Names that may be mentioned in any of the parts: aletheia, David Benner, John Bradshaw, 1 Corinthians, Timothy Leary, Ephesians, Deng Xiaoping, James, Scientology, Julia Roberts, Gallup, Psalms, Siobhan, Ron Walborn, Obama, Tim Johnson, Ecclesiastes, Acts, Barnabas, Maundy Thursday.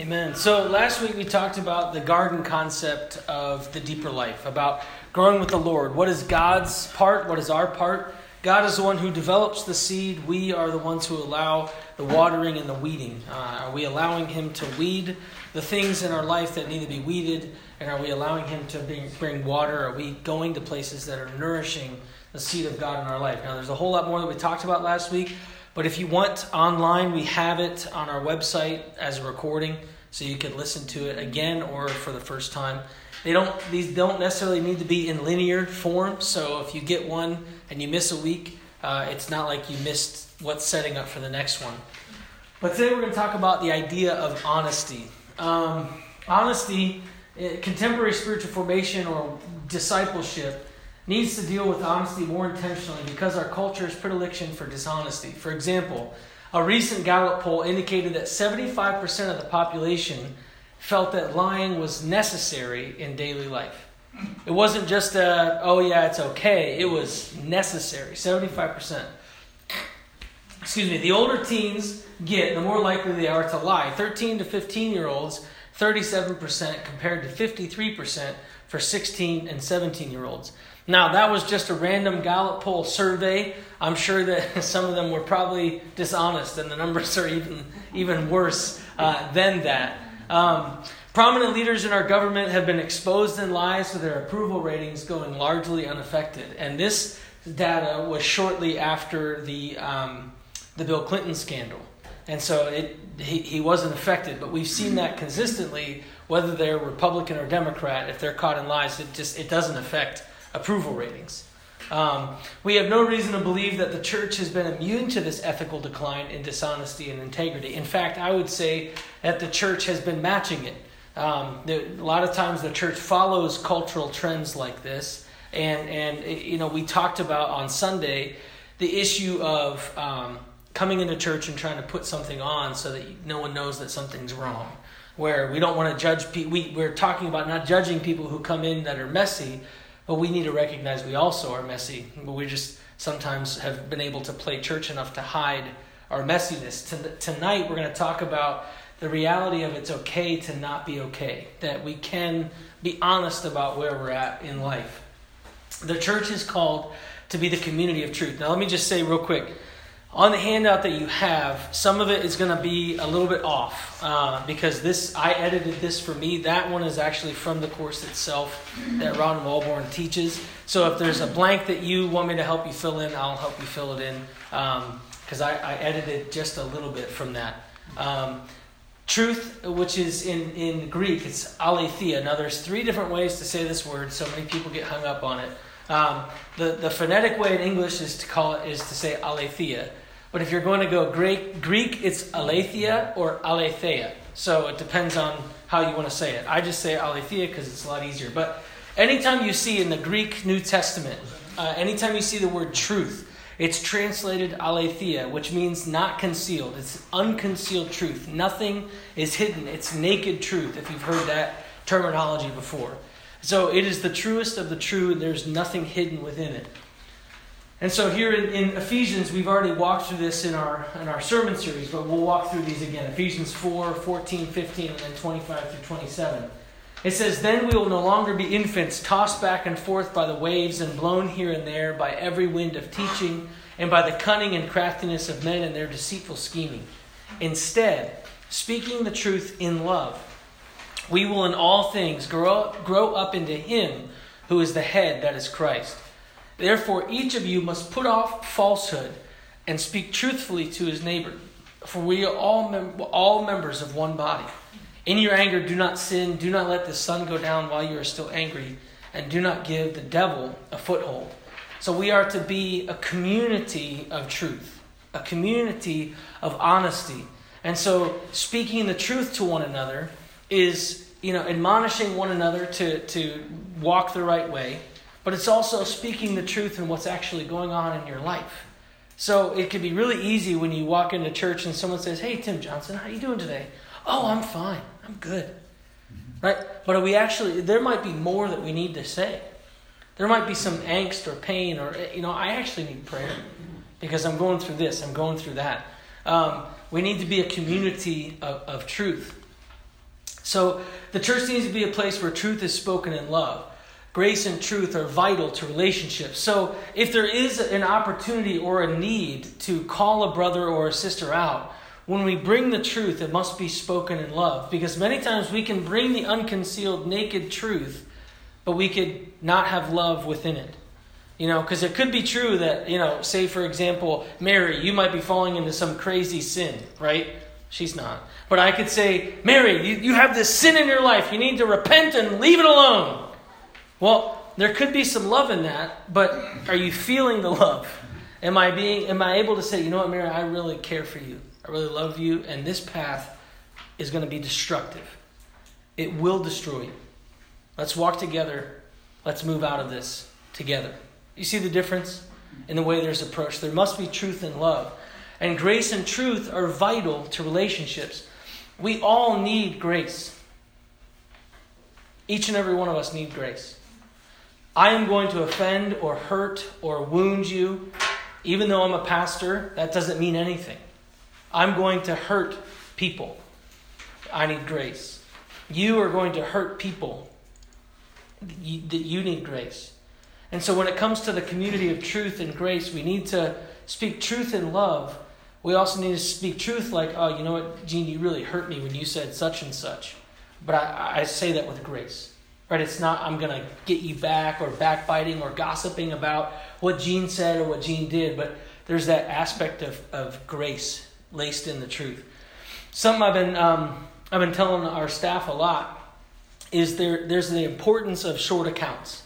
Amen. So last week we talked about the garden concept of the deeper life, about growing with the Lord. What is God's part? What is our part? God is the one who develops the seed. We are the ones who allow the watering and the weeding. Are we allowing Him to weed the things in our life that need to be weeded? And are we allowing Him to bring water? Are we going to places that are nourishing the seed of God in our life? Now, there's a whole lot more that we talked about last week. But if you want online, we have it on our website as a recording, so you can listen to it again or for the first time. These don't necessarily need to be in linear form, so if you get one and you miss a week, it's not like you missed what's setting up for the next one. But today we're going to talk about the idea of honesty. Honesty, contemporary spiritual formation or discipleship, needs to deal with honesty more intentionally because our culture's predilection for dishonesty. For example, a recent Gallup poll indicated that 75% of the population felt that lying was necessary in daily life. It wasn't just it's okay. It was necessary, 75%. Excuse me, the older teens get, the more likely they are to lie. 13 to 15-year-olds, 37% compared to 53% for 16 and 17-year-olds. Now, that was just a random Gallup poll survey. I'm sure that some of them were probably dishonest, and the numbers are even worse than that. Prominent leaders in our government have been exposed in lies, with their approval ratings going largely unaffected. And this data was shortly after the Bill Clinton scandal. And so he wasn't affected. But we've seen that consistently, whether they're Republican or Democrat, if they're caught in lies, it doesn't affect approval ratings. We have no reason to believe that the church has been immune to this ethical decline in dishonesty and integrity. In fact, I would say that the church has been matching it. A lot of times the church follows cultural trends like this. And we talked about on Sunday the issue of coming into church and trying to put something on so that no one knows that something's wrong, where we don't want to judge people. We're talking about not judging people who come in that are messy, but we need to recognize we also are messy. But we just sometimes have been able to play church enough to hide our messiness. Tonight we're going to talk about the reality of it's okay to not be okay. That we can be honest about where we're at in life. The church is called to be the community of truth. Now let me just say real quick. On the handout that you have, some of it is going to be a little bit off because I edited this for me. That one is actually from the course itself that Ron Walborn teaches. So if there's a blank that you want me to help you fill in, I'll help you fill it in because I edited just a little bit from that. Truth, which is in Greek, it's aletheia. Now there's 3 different ways to say this word. So many people get hung up on it. The phonetic way in English is to say aletheia. But if you're going to go Greek, it's aletheia or aletheia. So it depends on how you want to say it. I just say aletheia because it's a lot easier. But anytime you see in the Greek New Testament, anytime you see the word truth, it's translated aletheia, which means not concealed. It's unconcealed truth. Nothing is hidden. It's naked truth, if you've heard that terminology before. So it is the truest of the true, and there's nothing hidden within it. And so here in Ephesians, we've already walked through this in our sermon series, but we'll walk through these again. Ephesians 4, 14, 15, and then 25 through 27. It says, "Then we will no longer be infants, tossed back and forth by the waves and blown here and there by every wind of teaching and by the cunning and craftiness of men and their deceitful scheming. Instead, speaking the truth in love, we will in all things grow up into Him who is the head, that is Christ. Therefore, each of you must put off falsehood and speak truthfully to his neighbor, for we are all members of one body. In your anger, do not sin. Do not let the sun go down while you are still angry, and do not give the devil a foothold." So we are to be a community of truth, a community of honesty. And so speaking the truth to one another is, admonishing one another to walk the right way, but it's also speaking the truth in what's actually going on in your life. So it could be really easy when you walk into church and someone says, "Hey, Tim Johnson, how are you doing today?" "Oh, I'm fine. I'm good." Mm-hmm. Right? But are we actually, there might be more that we need to say. There might be some angst or pain or, I actually need prayer because I'm going through this, I'm going through that. We need to be a community of truth. So the church needs to be a place where truth is spoken in love. Grace and truth are vital to relationships. So if there is an opportunity or a need to call a brother or a sister out, when we bring the truth, it must be spoken in love. Because many times we can bring the unconcealed, naked truth, but we could not have love within it. You know, because it could be true that, you know, say for example, Mary, you might be falling into some crazy sin, right? She's not. But I could say, Mary, you have this sin in your life. You need to repent and leave it alone. Well, there could be some love in that, but are you feeling the love? Am I able to say, you know what, Mary, I really care for you. I really love you, and this path is going to be destructive. It will destroy you. Let's walk together. Let's move out of this together. You see the difference in the way there's approached. There must be truth and love. And grace and truth are vital to relationships. We all need grace. Each and every one of us need grace. I am going to offend or hurt or wound you. Even though I'm a pastor, that doesn't mean anything. I'm going to hurt people. I need grace. You are going to hurt people. You need grace. And so when it comes to the community of truth and grace, we need to speak truth in love. We also need to speak truth like, oh, you know what, Gene, you really hurt me when you said such and such. But I say that with grace. Right? It's not I'm going to get you back or backbiting or gossiping about what Gene said or what Gene did. But there's that aspect of grace laced in the truth. Something I've been telling our staff a lot is there's the importance of short accounts.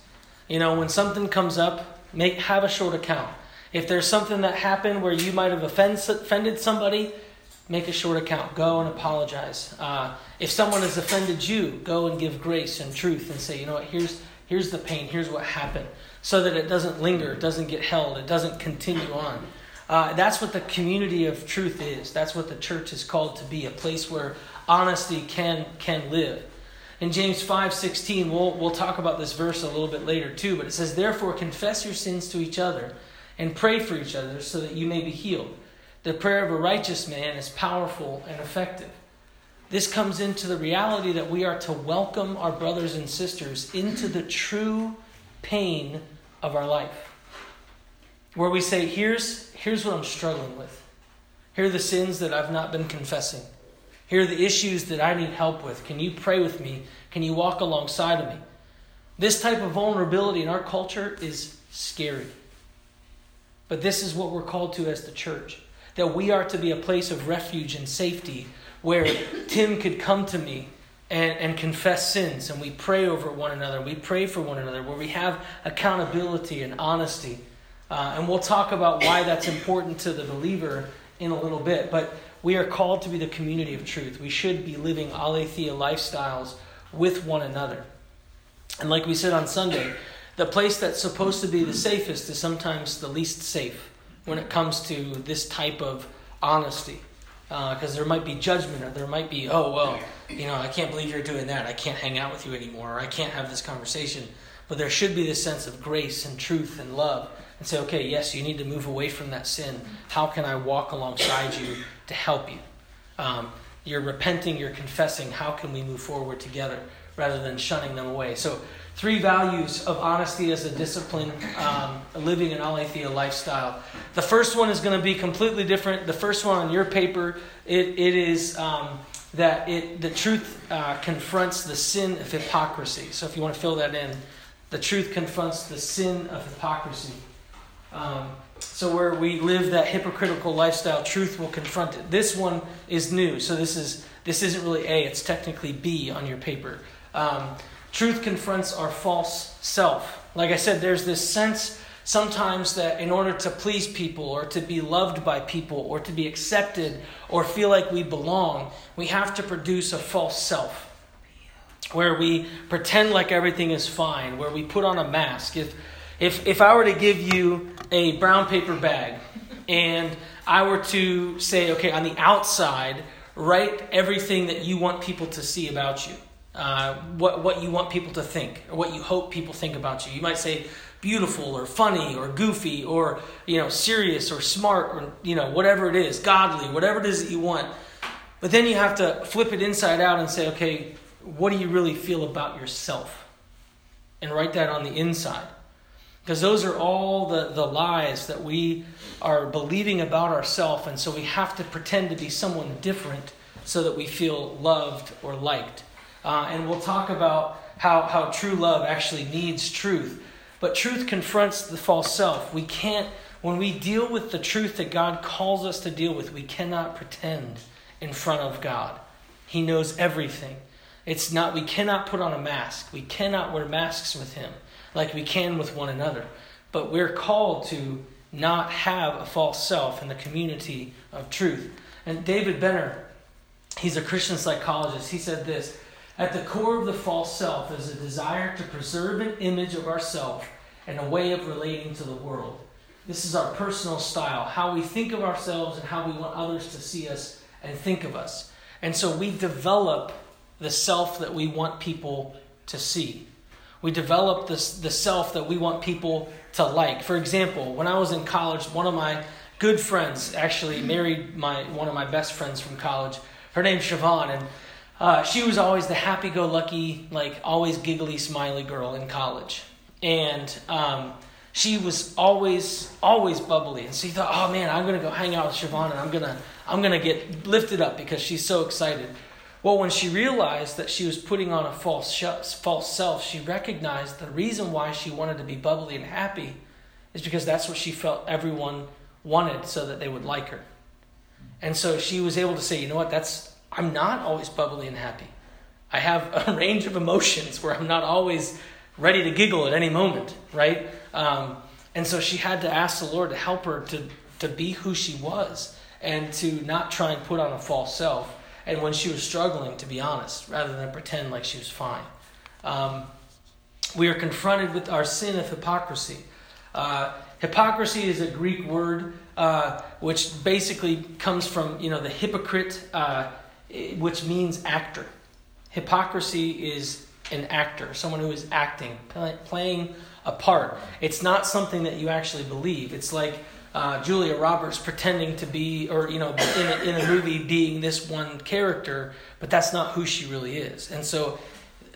You know, when something comes up, have a short account. If there's something that happened where you might have offended somebody, make a short account. Go and apologize. If someone has offended you, go and give grace and truth and say, you know what, here's the pain, here's what happened, so that it doesn't linger, it doesn't get held, it doesn't continue on. That's what the community of truth is. That's what the church is called to be, a place where honesty can live. In James 5:16, we'll talk about this verse a little bit later too, but it says, therefore confess your sins to each other and pray for each other so that you may be healed. The prayer of a righteous man is powerful and effective. This comes into the reality that we are to welcome our brothers and sisters into the true pain of our life. Where we say, here's what I'm struggling with. Here are the sins that I've not been confessing. Here are the issues that I need help with. Can you pray with me? Can you walk alongside of me? This type of vulnerability in our culture is scary. But this is what we're called to as the church. That we are to be a place of refuge and safety where Tim could come to me and confess sins. And we pray over one another. We pray for one another. Where we have accountability and honesty. And we'll talk about why that's important to the believer in a little bit. But we are called to be the community of truth. We should be living aletheia lifestyles with one another. And like we said on Sunday, the place that's supposed to be the safest is sometimes the least safe when it comes to this type of honesty. Because there might be judgment, or there might be, oh, well, you know, I can't believe you're doing that. I can't hang out with you anymore, or I can't have this conversation. But there should be this sense of grace and truth and love. And say, okay, yes, you need to move away from that sin. How can I walk alongside you to help you? You're repenting, you're confessing. How can we move forward together rather than shunning them away? So 3 values of honesty as a discipline, living an aletheia lifestyle. The first one is going to be completely different. The first one on your paper, it is that the truth confronts the sin of hypocrisy. So if you want to fill that in, the truth confronts the sin of hypocrisy. So where we live that hypocritical lifestyle, truth will confront it. This one is new, so this isn't really A, it's technically B on your paper. Truth confronts our false self. Like I said, there's this sense sometimes that in order to please people or to be loved by people or to be accepted or feel like we belong, we have to produce a false self. Where we pretend like everything is fine, where we put on a mask. If I were to give you a brown paper bag and I were to say, okay, on the outside, write everything that you want people to see about you, what you want people to think, or what you hope people think about you. You might say beautiful or funny or goofy or, you know, serious or smart or, you know, whatever it is, godly, whatever it is that you want. But then you have to flip it inside out and say, okay, what do you really feel about yourself? And write that on the inside. Because those are all the lies that we are believing about ourselves, and so we have to pretend to be someone different so that we feel loved or liked. And we'll talk about how true love actually needs truth. But truth confronts the false self. When we deal with the truth that God calls us to deal with, we cannot pretend in front of God. He knows everything. We cannot put on a mask. We cannot wear masks with him like we can with one another. But we're called to not have a false self in the community of truth. And David Benner, he's a Christian psychologist, he said this: at the core of the false self is a desire to preserve an image of ourselves and a way of relating to the world. This is our personal style, how we think of ourselves and how we want others to see us and think of us. And so we develop the self that we want people to see. We develop the self that we want people to like. For example, when I was in college, one of my good friends actually married one of my best friends from college. Her name's Siobhan, and she was always the happy-go-lucky, like always giggly, smiley girl in college. And she was always bubbly. And so you thought, oh man, I'm going to go hang out with Siobhan and I'm going to get lifted up because she's so excited. Well, when she realized that she was putting on a false self, she recognized the reason why she wanted to be bubbly and happy is because that's what she felt everyone wanted so that they would like her. And so she was able to say, you know what, I'm not always bubbly and happy. I have a range of emotions where I'm not always ready to giggle at any moment, right? And so she had to ask the Lord to help her to be who she was and to not try and put on a false self. And when she was struggling, to be honest, rather than pretend like she was fine. We are confronted with our sin of hypocrisy. Hypocrisy is a Greek word which basically comes from the hypocrite, which means actor. Hypocrisy is an actor, someone who is acting, playing a part. It's not something that you actually believe. It's like Julia Roberts pretending to be, or in a movie being this one character, but that's not who she really is. And so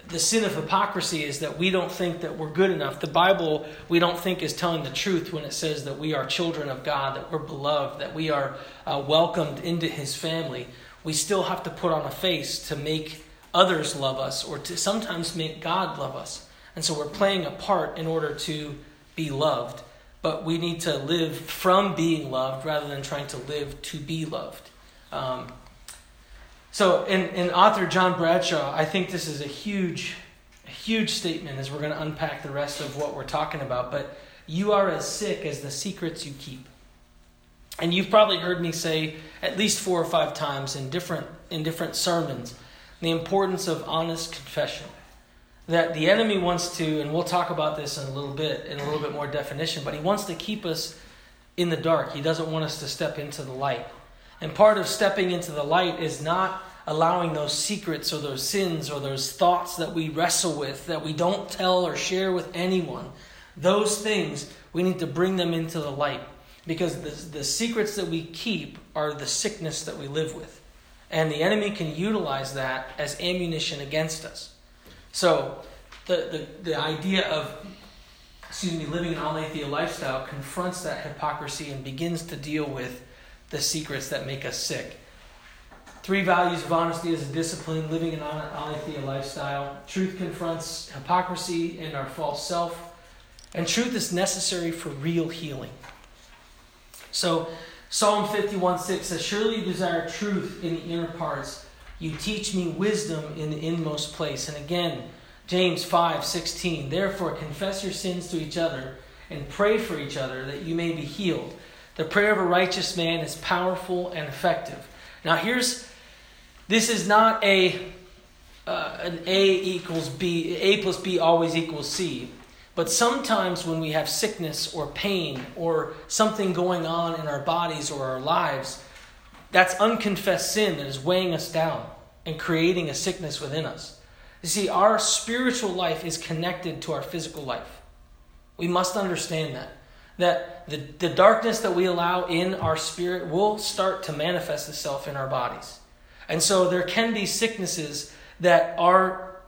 the sin of hypocrisy is that we don't think that we're good enough. The Bible, we don't think, is telling the truth when it says that we are children of God, that we're beloved, that we are welcomed into his family. We still have to put on a face to make others love us, or to sometimes make God love us. And so we're playing a part in order to be loved. But we need to live from being loved rather than trying to live to be loved. So in author John Bradshaw, I think this is a huge statement as we're going to unpack the rest of what we're talking about. But you are as sick as the secrets you keep. And you've probably heard me say at least 4 or 5 times in different sermons the importance of honest confession. That the enemy wants to, and we'll talk about this in a little bit more definition, but he wants to keep us in the dark. He doesn't want us to step into the light. And part of stepping into the light is not allowing those secrets or those sins or those thoughts that we wrestle with, that we don't tell or share with anyone. Those things, we need to bring them into the light. Because the secrets that we keep are the sickness that we live with. And the enemy can utilize that as ammunition against us. So the idea of living an aletheia lifestyle confronts that hypocrisy and begins to deal with the secrets that make us sick. 3 values of honesty as a discipline, living an aletheia lifestyle. Truth confronts hypocrisy and our false self. And truth is necessary for real healing. So Psalm 51:6 says, surely you desire truth in the inner parts. You teach me wisdom in the inmost place. And again, James 5:16, therefore confess your sins to each other and pray for each other that you may be healed. The prayer of a righteous man is powerful and effective. Now this is not an A plus B always equals C. But sometimes when we have sickness or pain or something going on in our bodies or our lives, that's unconfessed sin that is weighing us down and creating a sickness within us. You see, our spiritual life is connected to our physical life. We must understand that the darkness that we allow in our spirit will start to manifest itself in our bodies. And so there can be sicknesses that are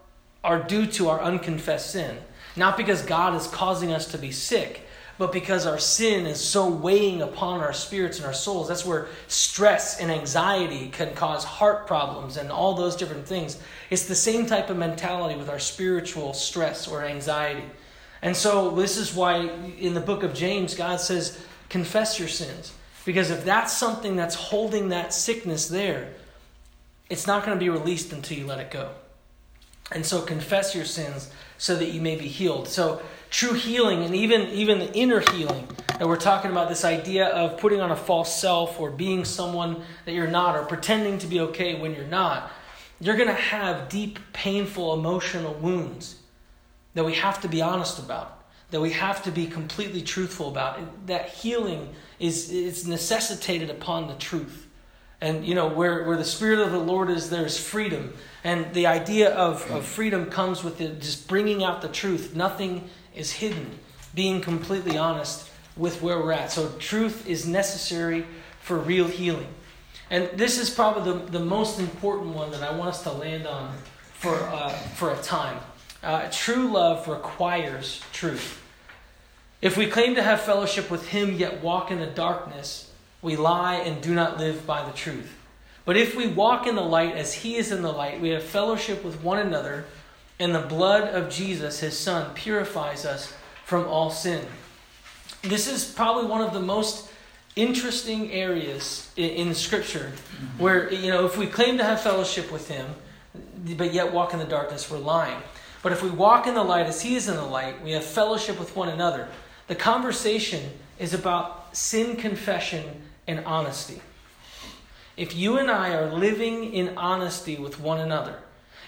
due to our unconfessed sin. Not because God is causing us to be sick, but because our sin is so weighing upon our spirits and our souls. That's where stress and anxiety can cause heart problems and all those different things. It's the same type of mentality with our spiritual stress or anxiety. And so this is why in the book of James, God says, confess your sins. Because if that's something that's holding that sickness there, it's not going to be released until you let it go. And so confess your sins so that you may be healed. So true healing, and even the inner healing that we're talking about, this idea of putting on a false self or being someone that you're not or pretending to be okay when you're not, you're going to have deep, painful, emotional wounds that we have to be honest about, that we have to be completely truthful about. That healing is necessitated upon the truth. And, you know, where the Spirit of the Lord is, there's freedom. And the idea of freedom comes with it, just bringing out the truth. Nothing is hidden. Being completely honest with where we're at. So truth is necessary for real healing. And this is probably the most important one that I want us to land on for a time. True love requires truth. If we claim to have fellowship with Him yet walk in the darkness, we lie and do not live by the truth. But if we walk in the light as He is in the light, we have fellowship with one another, and the blood of Jesus, His Son, purifies us from all sin. This is probably one of the most interesting areas in Scripture where, you know, if we claim to have fellowship with Him, but yet walk in the darkness, we're lying. But if we walk in the light as He is in the light, we have fellowship with one another. The conversation is about sin confession and honesty. If you and I are living in honesty with one another,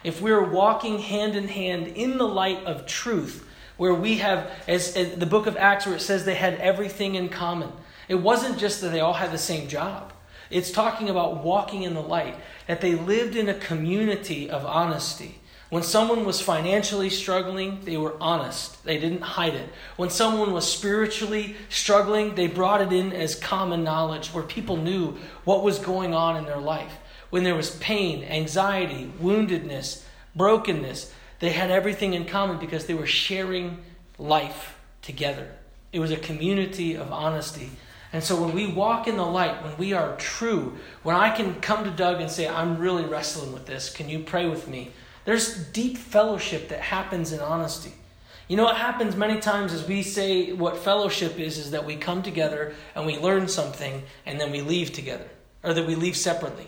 if we're walking hand in hand in the light of truth, where we have, as the book of Acts where it says they had everything in common. It wasn't just that they all had the same job. It's talking about walking in the light, that they lived in a community of honesty. When someone was financially struggling, they were honest. They didn't hide it. When someone was spiritually struggling, they brought it in as common knowledge where people knew what was going on in their life. When there was pain, anxiety, woundedness, brokenness, they had everything in common because they were sharing life together. It was a community of honesty. And so when we walk in the light, when we are true, when I can come to Doug and say, I'm really wrestling with this, can you pray with me? There's deep fellowship that happens in honesty. You know what happens many times is we say what fellowship is that we come together and we learn something and then we leave together. Or that we leave separately.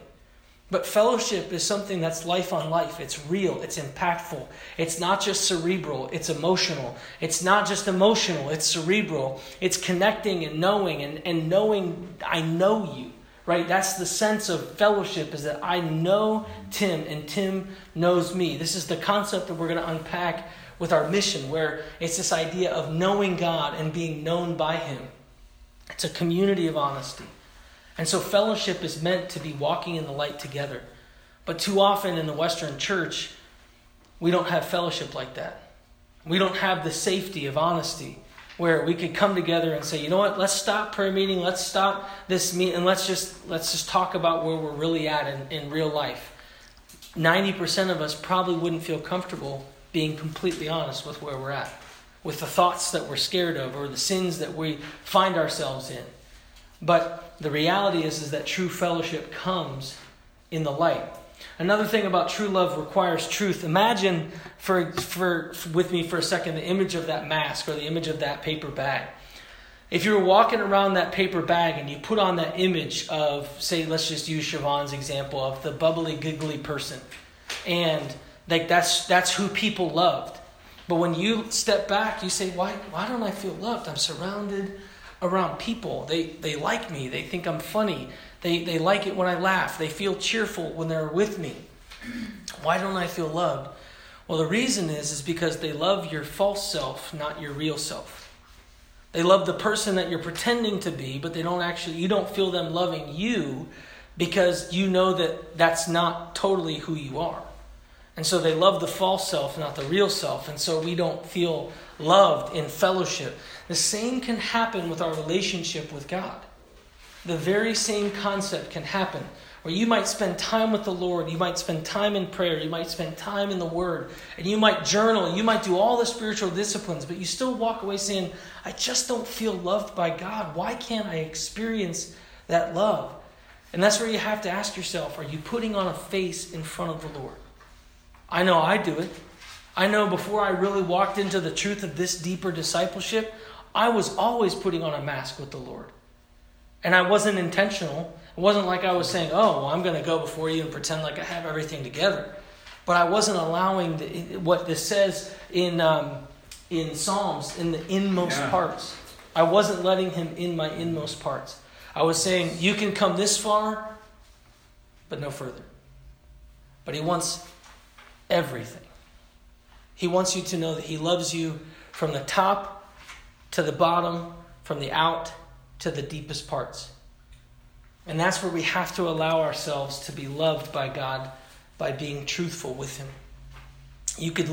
But fellowship is something that's life on life. It's real. It's impactful. It's not just cerebral. It's emotional. It's not just emotional. It's cerebral. It's connecting and knowing and knowing I know you. Right? That's the sense of fellowship, is that I know Tim and Tim knows me. This is the concept that we're going to unpack with our mission, where it's this idea of knowing God and being known by Him. It's a community of honesty. And so fellowship is meant to be walking in the light together. But too often in the Western church, we don't have fellowship like that. We don't have the safety of honesty, where we could come together and say, you know what, let's stop prayer meeting, let's stop this meeting, and let's just talk about where we're really at in real life. 90% of us probably wouldn't feel comfortable being completely honest with where we're at, with the thoughts that we're scared of or the sins that we find ourselves in. But the reality is that true fellowship comes in the light. Another thing about true love requires truth. Imagine with me for a second the image of that mask or the image of that paper bag. If you were walking around that paper bag and you put on that image of, say, let's just use Siobhan's example of the bubbly, giggly person. And like that's who people loved. But when you step back, you say, why don't I feel loved? I'm surrounded around people. They like me. They think I'm funny. They like it when I laugh. They feel cheerful when they're with me. Why don't I feel loved? Well, the reason is because they love your false self, not your real self. They love the person that you're pretending to be, but you don't feel them loving you because you know that that's not totally who you are. And so they love the false self, not the real self. And so we don't feel loved in fellowship. The same can happen with our relationship with God. The very same concept can happen, where you might spend time with the Lord, you might spend time in prayer, you might spend time in the Word, and you might journal, you might do all the spiritual disciplines, but you still walk away saying, I just don't feel loved by God. Why can't I experience that love? And that's where you have to ask yourself, are you putting on a face in front of the Lord? I know I do it. I know before I really walked into the truth of this deeper discipleship, I was always putting on a mask with the Lord. And I wasn't intentional. It wasn't like I was saying, oh, well, I'm going to go before you and pretend like I have everything together. But I wasn't allowing what this says in Psalms, in the inmost parts. I wasn't letting him in my inmost parts. I was saying, you can come this far, but no further. But he wants everything. He wants you to know that he loves you from the top to the bottom, from the out to the deepest parts. And that's where we have to allow ourselves to be loved by God by being truthful with him. You could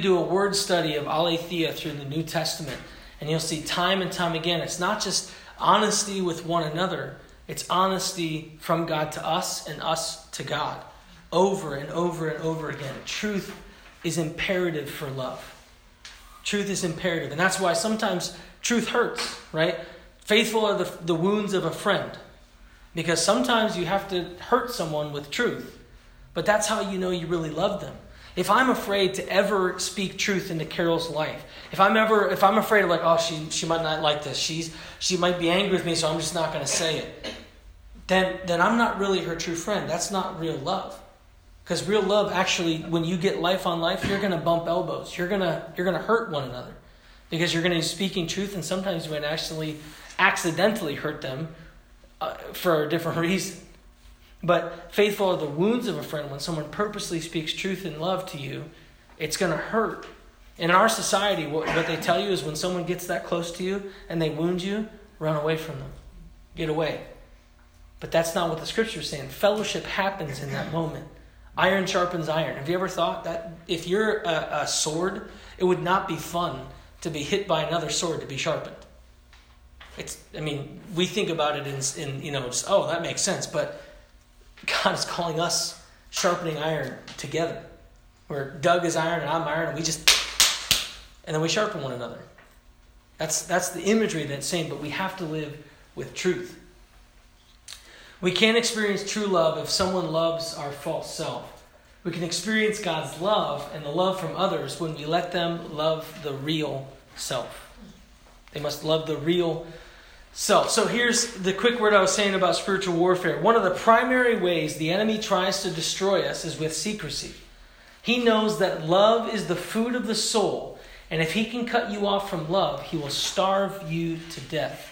do a word study of aletheia through the New Testament, and you'll see time and time again, it's not just honesty with one another, it's honesty from God to us and us to God, over and over and over again. Truth is imperative for love. Truth is imperative, and that's why sometimes truth hurts, right? Faithful are the wounds of a friend, because sometimes you have to hurt someone with truth, but that's how you know you really love them. If I'm afraid to ever speak truth into Carol's life, if I'm afraid of like, oh, she might not like this, she might be angry with me, so I'm just not going to say it, then I'm not really her true friend. That's not real love. Because real love, actually, when you get life on life, you're going to bump elbows. You're going to hurt one another, because you're going to be speaking truth, and sometimes you might actually accidentally hurt them for a different reason. But faithful are the wounds of a friend. When someone purposely speaks truth and love to you, it's going to hurt. And in our society, what they tell you is when someone gets that close to you and they wound you, run away from them. Get away. But that's not what the Scripture is saying. Fellowship happens in that moment. Iron sharpens iron. Have you ever thought that if you're a sword, it would not be fun to be hit by another sword to be sharpened? We think about it in that makes sense, but God is calling us sharpening iron together, where Doug is iron and I'm iron, and we just, and then we sharpen one another. That's the imagery that's saying, but we have to live with truth. We can't experience true love if someone loves our false self. We can experience God's love and the love from others when we let them love the real self. They must love the real self. So here's the quick word I was saying about spiritual warfare. One of the primary ways the enemy tries to destroy us is with secrecy. He knows that love is the food of the soul, and if he can cut you off from love, he will starve you to death.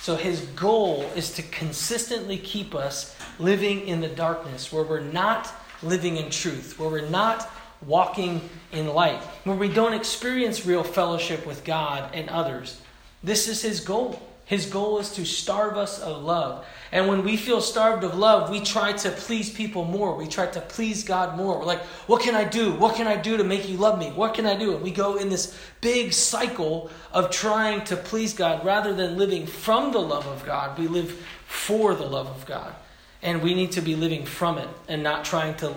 So his goal is to consistently keep us living in the darkness, where we're not living in truth, where we're not walking in light, where we don't experience real fellowship with God and others. This is his goal. His goal is to starve us of love. And when we feel starved of love, we try to please people more. We try to please God more. We're like, what can I do? What can I do to make you love me? What can I do? And we go in this big cycle of trying to please God rather than living from the love of God. We live for the love of God. And we need to be living from it and not trying to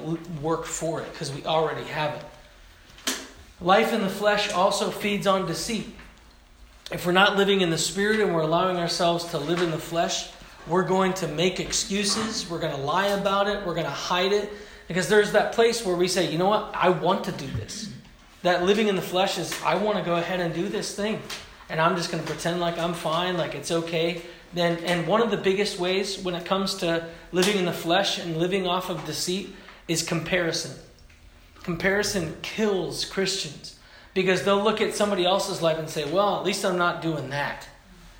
work for it, because we already have it. Life in the flesh also feeds on deceit. If we're not living in the Spirit and we're allowing ourselves to live in the flesh, we're going to make excuses, we're going to lie about it, we're going to hide it, because there's that place where we say, you know what, I want to do this. That living in the flesh is, I want to go ahead and do this thing, and I'm just going to pretend like I'm fine, like it's okay. And one of the biggest ways when it comes to living in the flesh and living off of deceit is comparison. Comparison kills Christians. Because they'll look at somebody else's life and say, well, at least I'm not doing that.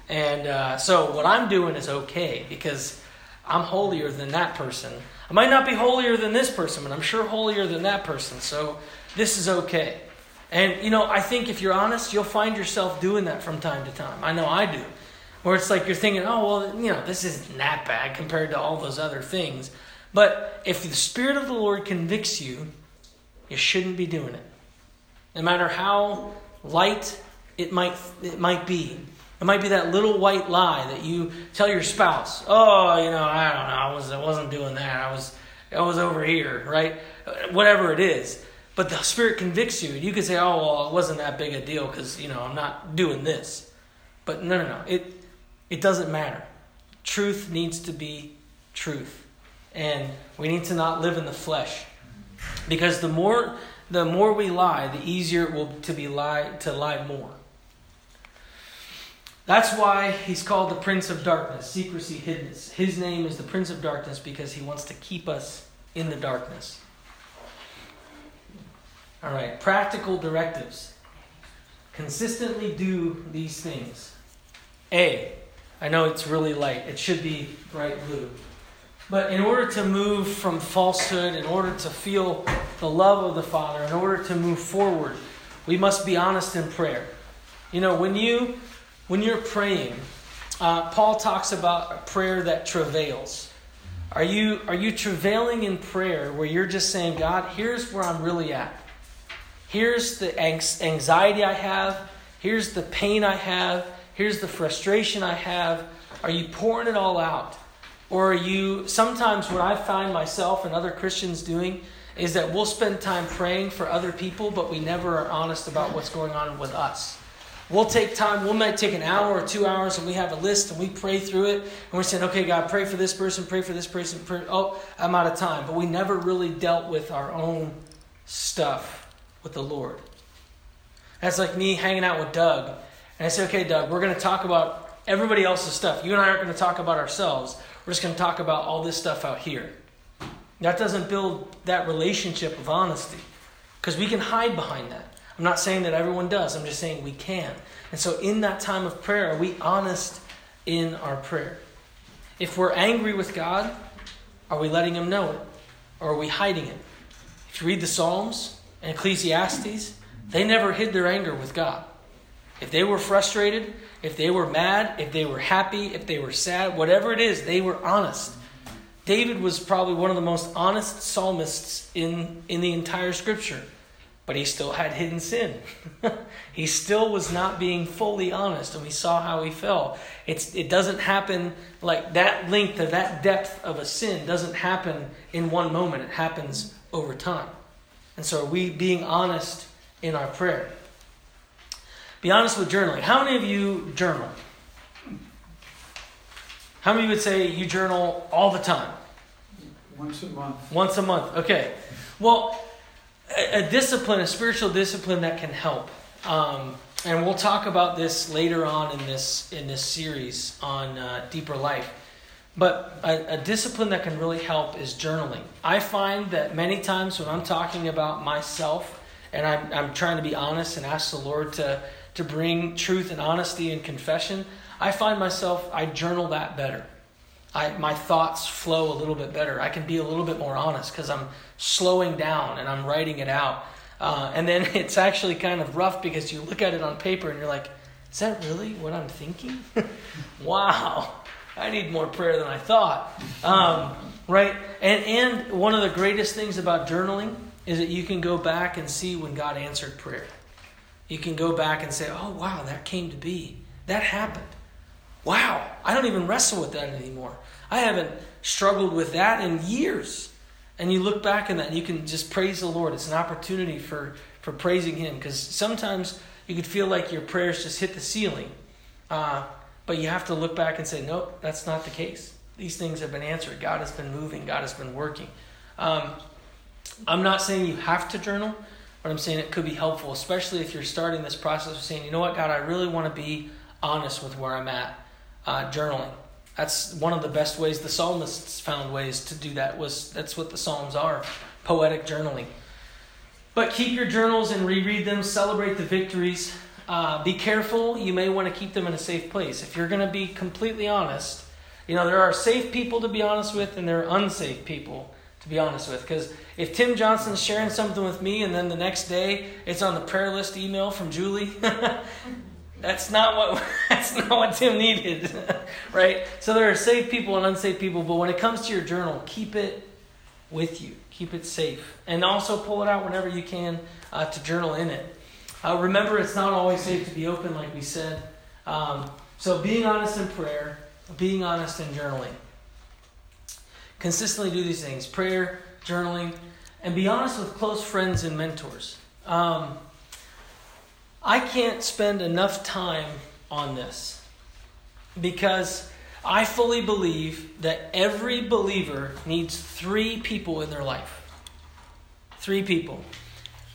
And so what I'm doing is okay, because I'm holier than that person. I might not be holier than this person, but I'm sure holier than that person. So this is okay. And, I think if you're honest, you'll find yourself doing that from time to time. I know I do. Where it's like you're thinking, oh, well, this isn't that bad compared to all those other things. But if the Spirit of the Lord convicts you, you shouldn't be doing it. No matter how light it might be, no It might be that little white lie that you tell your spouse. Oh, you know, I don't know. I wasn't doing that. I was over here, right? Whatever it is. But the Spirit convicts you. You can say, oh, well, it wasn't that big a deal because, you know, I'm not doing this. But no. It doesn't matter. Truth needs to be truth. And we need to not live in the flesh. Because the more we lie, the easier it will to lie more. That's why he's called the Prince of Darkness, secrecy, hiddenness. His name is the Prince of Darkness because he wants to keep us in the darkness. All right, practical directives. Consistently do these things. A, I know it's really light. It should be bright blue. But in order to move from falsehood, in order to feel the love of the Father, in order to move forward, we must be honest in prayer. You know, when you're praying, Paul talks about a prayer that travails. Are you travailing in prayer where you're just saying, God, here's where I'm really at. Here's the anxiety I have. Here's the pain I have. Here's the frustration I have. Are you pouring it all out? Or are you, sometimes what I find myself and other Christians doing is that we'll spend time praying for other people, but we never are honest about what's going on with us. We'll take time, we might take an hour or 2 hours, and we have a list and we pray through it. And we're saying, okay, God, pray for this person, pray for this person. Oh, I'm out of time. But we never really dealt with our own stuff with the Lord. That's like me hanging out with Doug. And I say, okay, Doug, we're going to talk about everybody else's stuff. You and I aren't going to talk about ourselves. We're just going to talk about all this stuff out here. That doesn't build that relationship of honesty because we can hide behind that. I'm not saying that everyone does. I'm just saying we can. And so in that time of prayer, are we honest in our prayer? If we're angry with God, are we letting Him know it? Or are we hiding it? If you read the Psalms and Ecclesiastes, they never hid their anger with God. If they were frustrated, if they were mad, if they were happy, if they were sad, whatever it is, they were honest. David was probably one of the most honest psalmists in the entire Scripture. But he still had hidden sin. He still was not being fully honest, and we saw how he fell. It doesn't happen like that length or that depth of a sin doesn't happen in one moment. It happens over time. And so are we being honest in our prayer? Be honest with journaling. How many of you journal? How many of you would say you journal all the time? Once a month. Once a month. Okay. Well, a discipline, a spiritual discipline that can help. And we'll talk about this later on in this series on Deeper Life. But a discipline that can really help is journaling. I find that many times when I'm talking about myself and I'm trying to be honest and ask the Lord to bring truth and honesty and confession, I find myself, I journal that better. My thoughts flow a little bit better. I can be a little bit more honest because I'm slowing down and I'm writing it out. And then it's actually kind of rough because you look at it on paper and you're like, is that really what I'm thinking? Wow, I need more prayer than I thought. Right? And one of the greatest things about journaling is that you can go back and see when God answered prayer. You can go back and say, oh, wow, that came to be. That happened. Wow, I don't even wrestle with that anymore. I haven't struggled with that in years. And you look back on that and you can just praise the Lord. It's an opportunity for praising Him. Because sometimes you could feel like your prayers just hit the ceiling. But you have to look back and say, nope, that's not the case. These things have been answered. God has been moving. God has been working. I'm not saying you have to journal. But I'm saying it could be helpful. Especially if you're starting this process of saying, you know what, God, I really want to be honest with where I'm at. Journaling. That's one of the best ways the psalmists found ways to do that. That's what the Psalms are, poetic journaling. But keep your journals and reread them. Celebrate the victories. Be careful. You may want to keep them in a safe place. If you're going to be completely honest, you know, there are safe people to be honest with and there are unsafe people to be honest with. Because if Tim Johnson's sharing something with me and then the next day it's on the prayer list email from Julie, That's not what Tim needed, right? So there are safe people and unsafe people, but when it comes to your journal, keep it with you. Keep it safe. And also pull it out whenever you can to journal in it. Remember, it's not always safe to be open, like we said. So being honest in prayer, being honest in journaling. Consistently do these things, prayer, journaling, and be honest with close friends and mentors. I can't spend enough time on this because I fully believe that every believer needs three people in their life. Three people.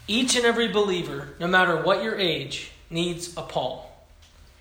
Each and every believer, no matter what your age, needs a Paul.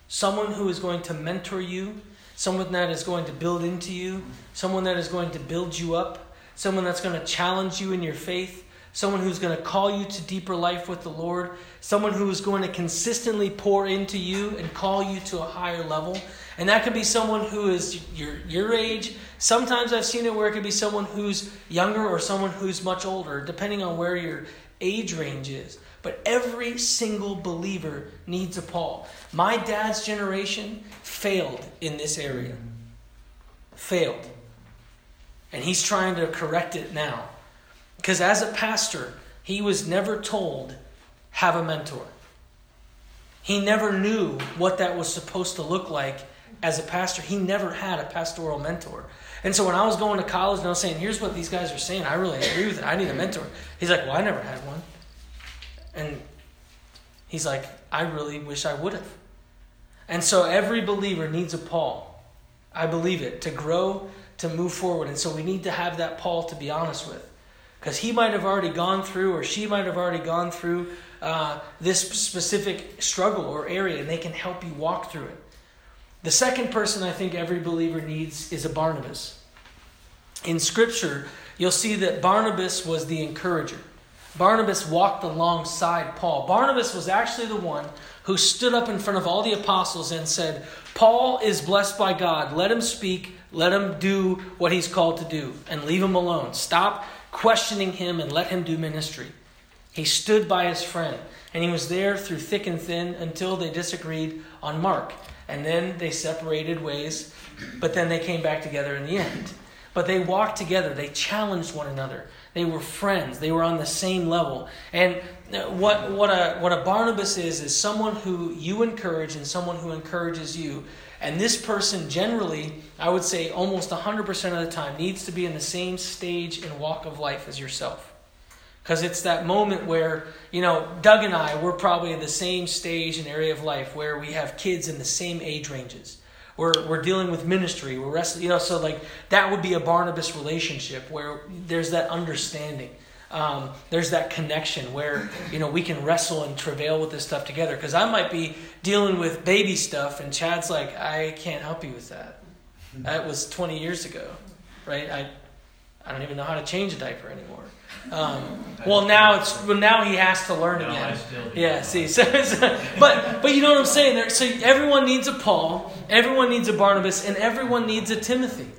Someone who is going to mentor you, someone that is going to build into you, someone that is going to build you up, someone that's going to challenge you in your faith, someone who's going to call you to deeper life with the Lord, someone who is going to consistently pour into you and call you to a higher level. And that could be someone who is your age. Sometimes I've seen it where it could be someone who's younger or someone who's much older, depending on where your age range is. But every single believer needs a Paul. My dad's generation failed in this area. Failed. And he's trying to correct it now. Because as a pastor, he was never told, have a mentor. He never knew what that was supposed to look like as a pastor. He never had a pastoral mentor. And so when I was going to college and I was saying, here's what these guys are saying, I really agree with it, I need a mentor. He's like, well, I never had one. And he's like, I really wish I would have. And so every believer needs a Paul. I believe it. To grow, to move forward. And so we need to have that Paul to be honest with. Because he might have already gone through or she might have already gone through this specific struggle or area. And they can help you walk through it. The second person I think every believer needs is a Barnabas. In Scripture, you'll see that Barnabas was the encourager. Barnabas walked alongside Paul. Barnabas was actually the one who stood up in front of all the apostles and said, Paul is blessed by God. Let him speak. Let him do what he's called to do. And leave him alone. Stop questioning him and let him do ministry. He stood by his friend. And he was there through thick and thin until they disagreed on Mark. And then they separated ways. But then they came back together in the end. But they walked together. They challenged one another. They were friends. They were on the same level. And what a Barnabas is someone who you encourage and someone who encourages you. And this person generally, I would say almost 100% of the time, needs to be in the same stage and walk of life as yourself. Because it's that moment where, Doug and I, we're probably in the same stage and area of life where we have kids in the same age ranges. We're dealing with ministry. We're wrestling, so like that would be a Barnabas relationship where there's that understanding. There's that connection where, we can wrestle and travail with this stuff together. Because I might be dealing with baby stuff and Chad's like, I can't help you with that. That was 20 years ago, right? I don't even know how to change a diaper anymore. Now he has to learn again. But you know what I'm saying? So everyone needs a Paul, everyone needs a Barnabas, and everyone needs a Timothy.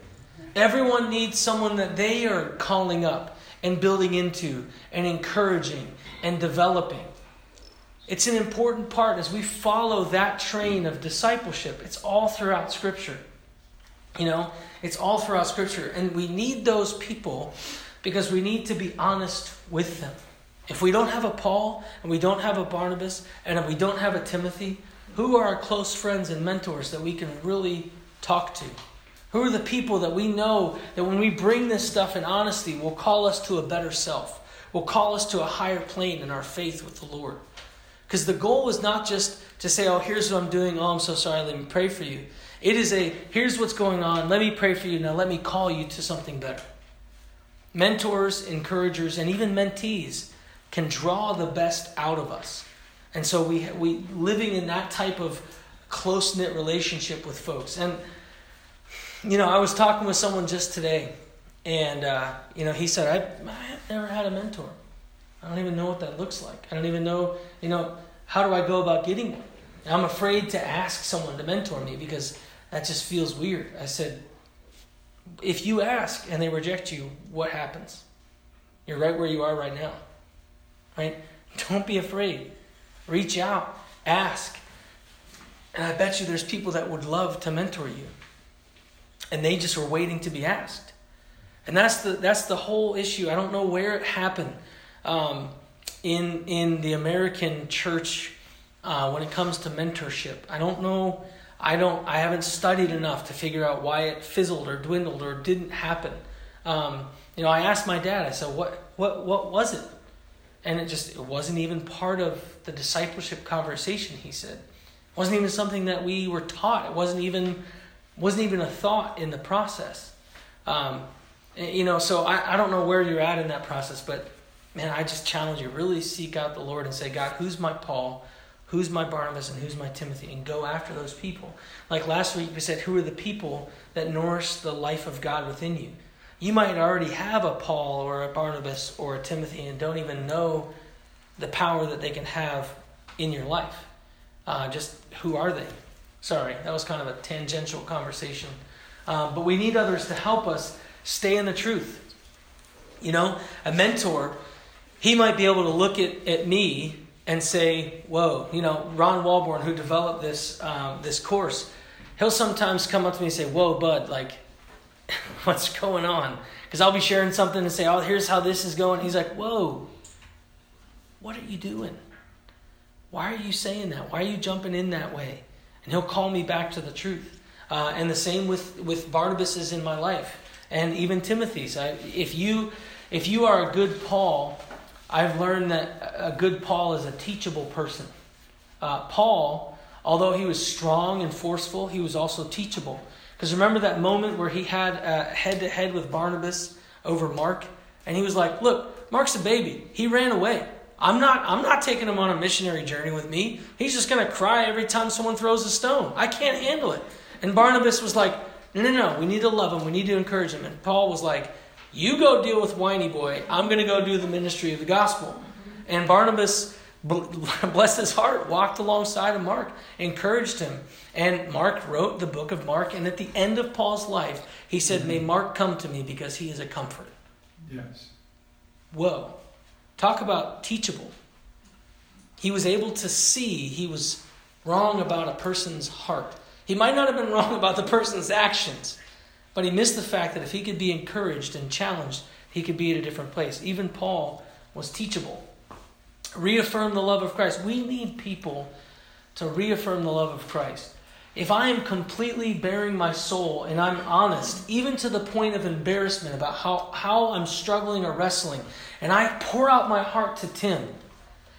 Everyone needs someone that they are calling up and building into and encouraging and developing. It's an important part as we follow that train of discipleship. It's all throughout Scripture. It's all throughout Scripture. And we need those people because we need to be honest with them. If we don't have a Paul, and we don't have a Barnabas, and if we don't have a Timothy, who are our close friends and mentors that we can really talk to? Who are the people that we know that when we bring this stuff in honesty will call us to a better self, will call us to a higher plane in our faith with the Lord? Because the goal is not just to say, oh, here's what I'm doing, oh, I'm so sorry, let me pray for you. It is here's what's going on, let me pray for you, now let me call you to something better. Mentors, encouragers, and even mentees can draw the best out of us. And so we living in that type of close-knit relationship with folks. And, I was talking with someone just today, and, he said, I've never had a mentor. I don't even know what that looks like. I don't even know, how do I go about getting one? And I'm afraid to ask someone to mentor me because that just feels weird. I said, if you ask and they reject you, what happens? You're right where you are right now. Right? Don't be afraid. Reach out. Ask. And I bet you there's people that would love to mentor you. And they just were waiting to be asked. And that's the whole issue. I don't know where it happened in the American church when it comes to mentorship. I don't know I haven't studied enough to figure out why it fizzled or dwindled or didn't happen. I asked my dad, I said, what was it? And it wasn't even part of the discipleship conversation, he said. It wasn't even something that we were taught. It wasn't even a thought in the process. So I don't know where you're at in that process, but man, I just challenge you, really seek out the Lord and say, God, who's my Paul? Who's my Barnabas and who's my Timothy? And go after those people. Like last week we said, who are the people that nourish the life of God within you? You might already have a Paul or a Barnabas or a Timothy and don't even know the power that they can have in your life. Just who are they? Sorry, that was kind of a tangential conversation. But we need others to help us stay in the truth. A mentor, he might be able to look at me and say, whoa, Ron Walborn, who developed this course, he'll sometimes come up to me and say, whoa, bud, like, what's going on? Because I'll be sharing something and say, oh, here's how this is going. He's like, whoa, what are you doing? Why are you saying that? Why are you jumping in that way? And he'll call me back to the truth. And the same with Barnabas's in my life, and even Timothy's. If you are a good Paul, I've learned that a good Paul is a teachable person. Paul, although he was strong and forceful, he was also teachable. Because remember that moment where he had a head-to-head with Barnabas over Mark? And he was like, look, Mark's a baby. He ran away. I'm not taking him on a missionary journey with me. He's just going to cry every time someone throws a stone. I can't handle it. And Barnabas was like, no. We need to love him. We need to encourage him. And Paul was like, you go deal with whiny boy. I'm going to go do the ministry of the gospel. And Barnabas, bless his heart, walked alongside of Mark, encouraged him. And Mark wrote the book of Mark. And at the end of Paul's life, he said, may Mark come to me because he is a comfort. Yes. Whoa. Talk about teachable. He was able to see he was wrong about a person's heart. He might not have been wrong about the person's actions, but he missed the fact that if he could be encouraged and challenged, he could be at a different place. Even Paul was teachable. Reaffirm the love of Christ. We need people to reaffirm the love of Christ. If I am completely bearing my soul and I'm honest, even to the point of embarrassment about how I'm struggling or wrestling, and I pour out my heart to Tim,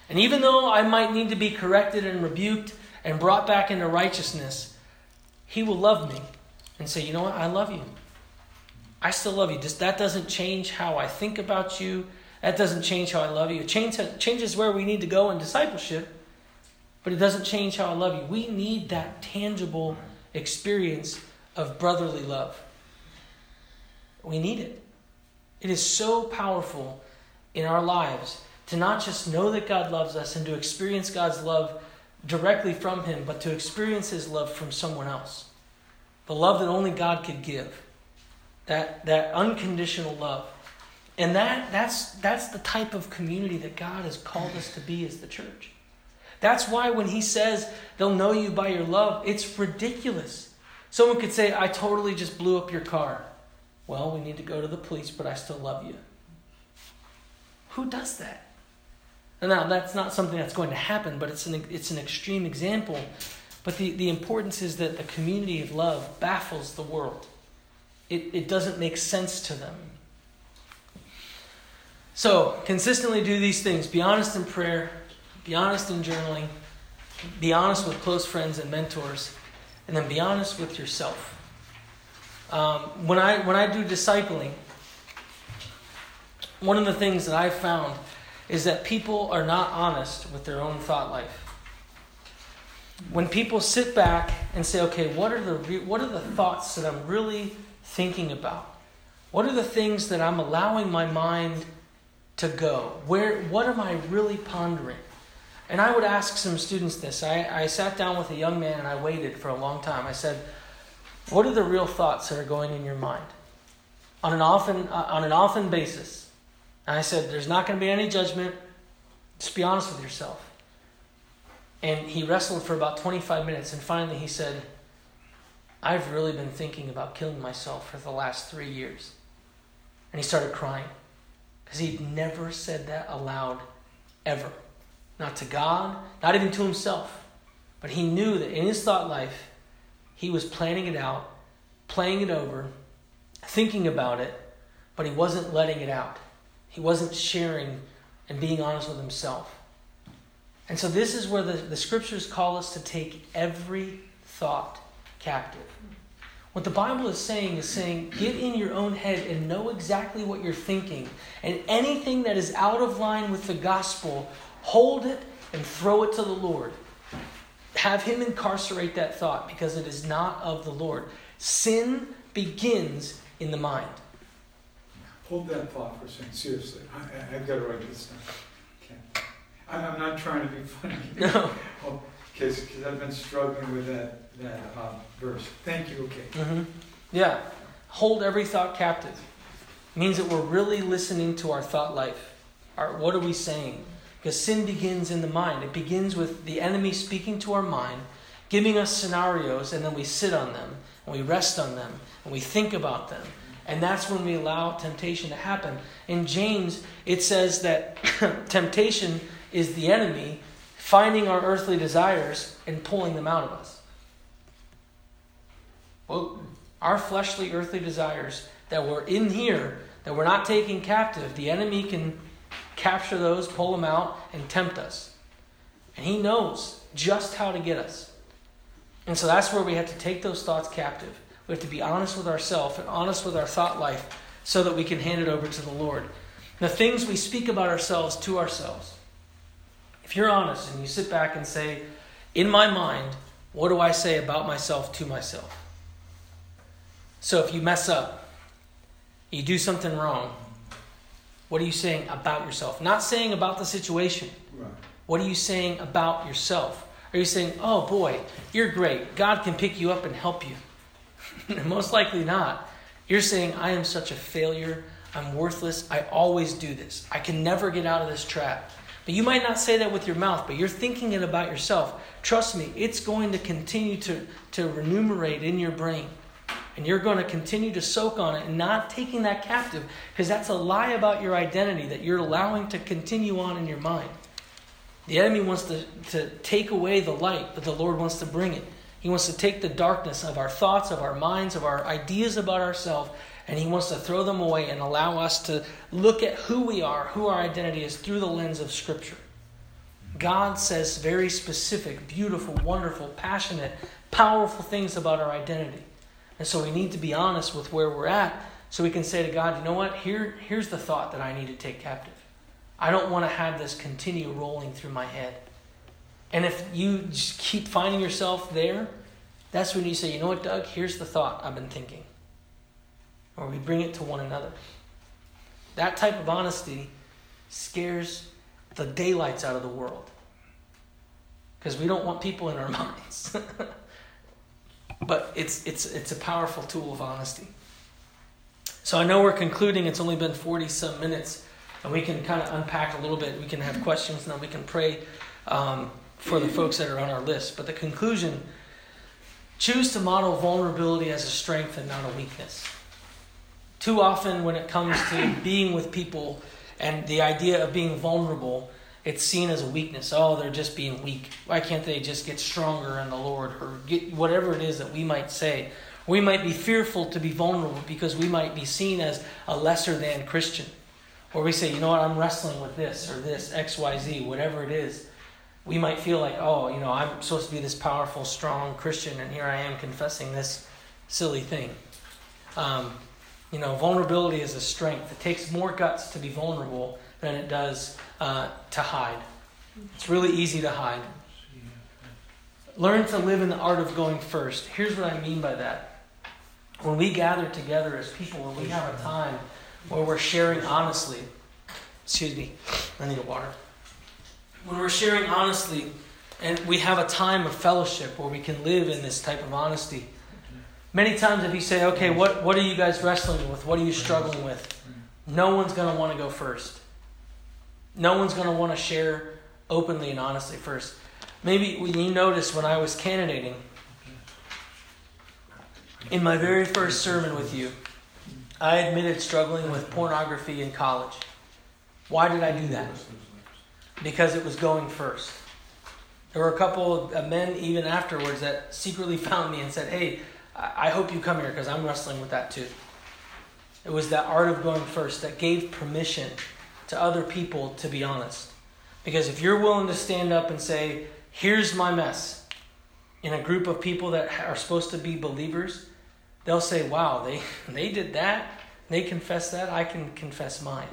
and even though I might need to be corrected and rebuked and brought back into righteousness, he will love me. And say, you know what? I love you. I still love you. That doesn't change how I think about you. That doesn't change how I love you. It changes where we need to go in discipleship, but it doesn't change how I love you. We need that tangible experience of brotherly love. We need it. It is so powerful in our lives to not just know that God loves us and to experience God's love directly from Him, but to experience His love from someone else. The love that only God could give. That unconditional love. And that's the type of community that God has called us to be as the church. That's why when He says, they'll know you by your love, it's ridiculous. Someone could say, I totally just blew up your car. Well, we need to go to the police, but I still love you. Who does that? Now, that's not something that's going to happen, but it's an extreme example. But the importance is that the community of love baffles the world. It doesn't make sense to them. So, consistently do these things. Be honest in prayer. Be honest in journaling. Be honest with close friends and mentors. And then be honest with yourself. When I do discipling, one of the things that I've found is that people are not honest with their own thought life. When people sit back and say, okay, what are the thoughts that I'm really thinking about? What are the things that I'm allowing my mind to go? What am I really pondering? And I would ask some students this. I sat down with a young man and I waited for a long time. I said, what are the real thoughts that are going in your mind? On an often basis. And I said, there's not going to be any judgment. Just be honest with yourself. And he wrestled for about 25 minutes, and finally he said, I've really been thinking about killing myself for the last 3 years. And he started crying because he'd never said that aloud, ever. Not to God, not even to himself. But he knew that in his thought life, He was planning it out, playing it over, thinking about it, but he wasn't letting it out. He wasn't sharing and being honest with himself. And so this is where the scriptures call us to take every thought captive. What the Bible is saying, get in your own head and know exactly what you're thinking. And anything that is out of line with the gospel, hold it and throw it to the Lord. Have him incarcerate that thought because it is not of the Lord. Sin begins in the mind. Hold that thought for a second. Seriously, I've got to write this down. Okay. I'm not trying to be funny. No. Oh, because I've been struggling with that verse. Thank you. Okay. Mm-hmm. Yeah. Hold every thought captive. It means that we're really listening to our thought life. What are we saying? Because sin begins in the mind. It begins with the enemy speaking to our mind, giving us scenarios, and then we sit on them, and we rest on them, and we think about them. And that's when we allow temptation to happen. In James, it says that temptation is the enemy finding our earthly desires and pulling them out of us. Well, our fleshly, earthly desires that were in here, that we're not taking captive, the enemy can capture those, pull them out, and tempt us. And he knows just how to get us. And so that's where we have to take those thoughts captive. We have to be honest with ourselves and honest with our thought life so that we can hand it over to the Lord. The things we speak about ourselves to ourselves. If you're honest and you sit back and say, in my mind, what do I say about myself to myself? So if you mess up, you do something wrong, what are you saying about yourself? Not saying about the situation. Right. What are you saying about yourself? Are you saying, oh boy, you're great. God can pick you up and help you. Most likely not. You're saying, I am such a failure. I'm worthless. I always do this. I can never get out of this trap. But you might not say that with your mouth, but you're thinking it about yourself. Trust me, it's going to continue to remunerate in your brain. And you're going to continue to soak on it and not taking that captive, because that's a lie about your identity that you're allowing to continue on in your mind. The enemy wants to take away the light, but the Lord wants to bring it. He wants to take the darkness of our thoughts, of our minds, of our ideas about ourselves, and he wants to throw them away and allow us to look at who we are, who our identity is, through the lens of Scripture. God says very specific, beautiful, wonderful, passionate, powerful things about our identity. And so we need to be honest with where we're at so we can say to God, you know what, here's the thought that I need to take captive. I don't want to have this continue rolling through my head. And if you just keep finding yourself there, that's when you say, you know what, Doug, here's the thought I've been thinking. Or we bring it to one another. That type of honesty scares the daylights out of the world. Because we don't want people in our minds. But it's a powerful tool of honesty. So I know we're concluding. It's only been 40-some minutes. And we can kind of unpack a little bit. We can have questions, and then we can pray for the folks that are on our list. But the conclusion, choose to model vulnerability as a strength and not a weakness. Too often when it comes to being with people and the idea of being vulnerable, it's seen as a weakness. Oh, they're just being weak. Why can't they just get stronger in the Lord? Or get whatever it is that we might say. We might be fearful to be vulnerable because we might be seen as a lesser than Christian. Or we say, you know what, I'm wrestling with this or this, X, Y, Z, whatever it is. We might feel like, oh, you know, I'm supposed to be this powerful, strong Christian, and here I am confessing this silly thing. You know, vulnerability is a strength. It takes more guts to be vulnerable than it does to hide. It's really easy to hide. Learn to live in the art of going first. Here's what I mean by that. When we gather together as people, when we have a time where we're sharing honestly, excuse me, I need a water. When we're sharing honestly and we have a time of fellowship where we can live in this type of honesty, many times if you say, okay, what are you guys wrestling with? What are you struggling with? No one's going to want to go first. No one's going to want to share openly and honestly first. Maybe when you notice when I was candidating, in my very first sermon with you, I admitted struggling with pornography in college. Why did I do that? Because it was going first. There were a couple of men even afterwards that secretly found me and said, hey, I hope you come here because I'm wrestling with that too. It was that art of going first that gave permission to other people to be honest. Because if you're willing to stand up and say, here's my mess, in a group of people that are supposed to be believers, they'll say, wow, they did that. They confessed that. I can confess mine.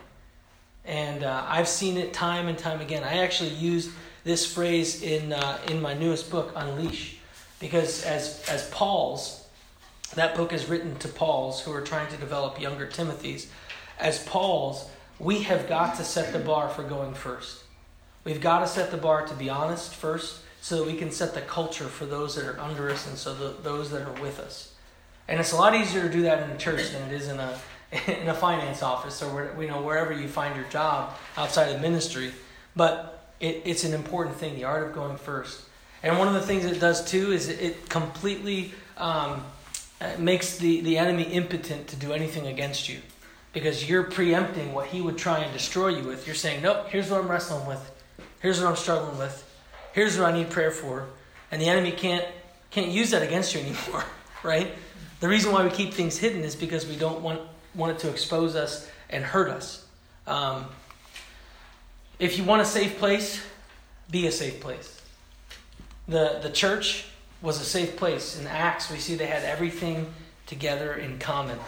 And I've seen it time and time again. I actually used this phrase in my newest book, Unleash. Because as Paul's, that book is written to Paul's who are trying to develop younger Timothys. As Paul's, we have got to set the bar for going first. We've got to set the bar to be honest first so that we can set the culture for those that are under us and so those that are with us. And it's a lot easier to do that in a church than it is in a finance office or wherever you find your job outside of ministry. But it's an important thing, the art of going first. And one of the things it does too is it completely makes the enemy impotent to do anything against you because you're preempting what he would try and destroy you with. You're saying, nope, here's what I'm wrestling with. Here's what I'm struggling with. Here's what I need prayer for. And the enemy can't use that against you anymore, right? The reason why we keep things hidden is because we don't want it to expose us and hurt us. If you want a safe place, be a safe place. The church was a safe place. In Acts, we see they had everything together in common.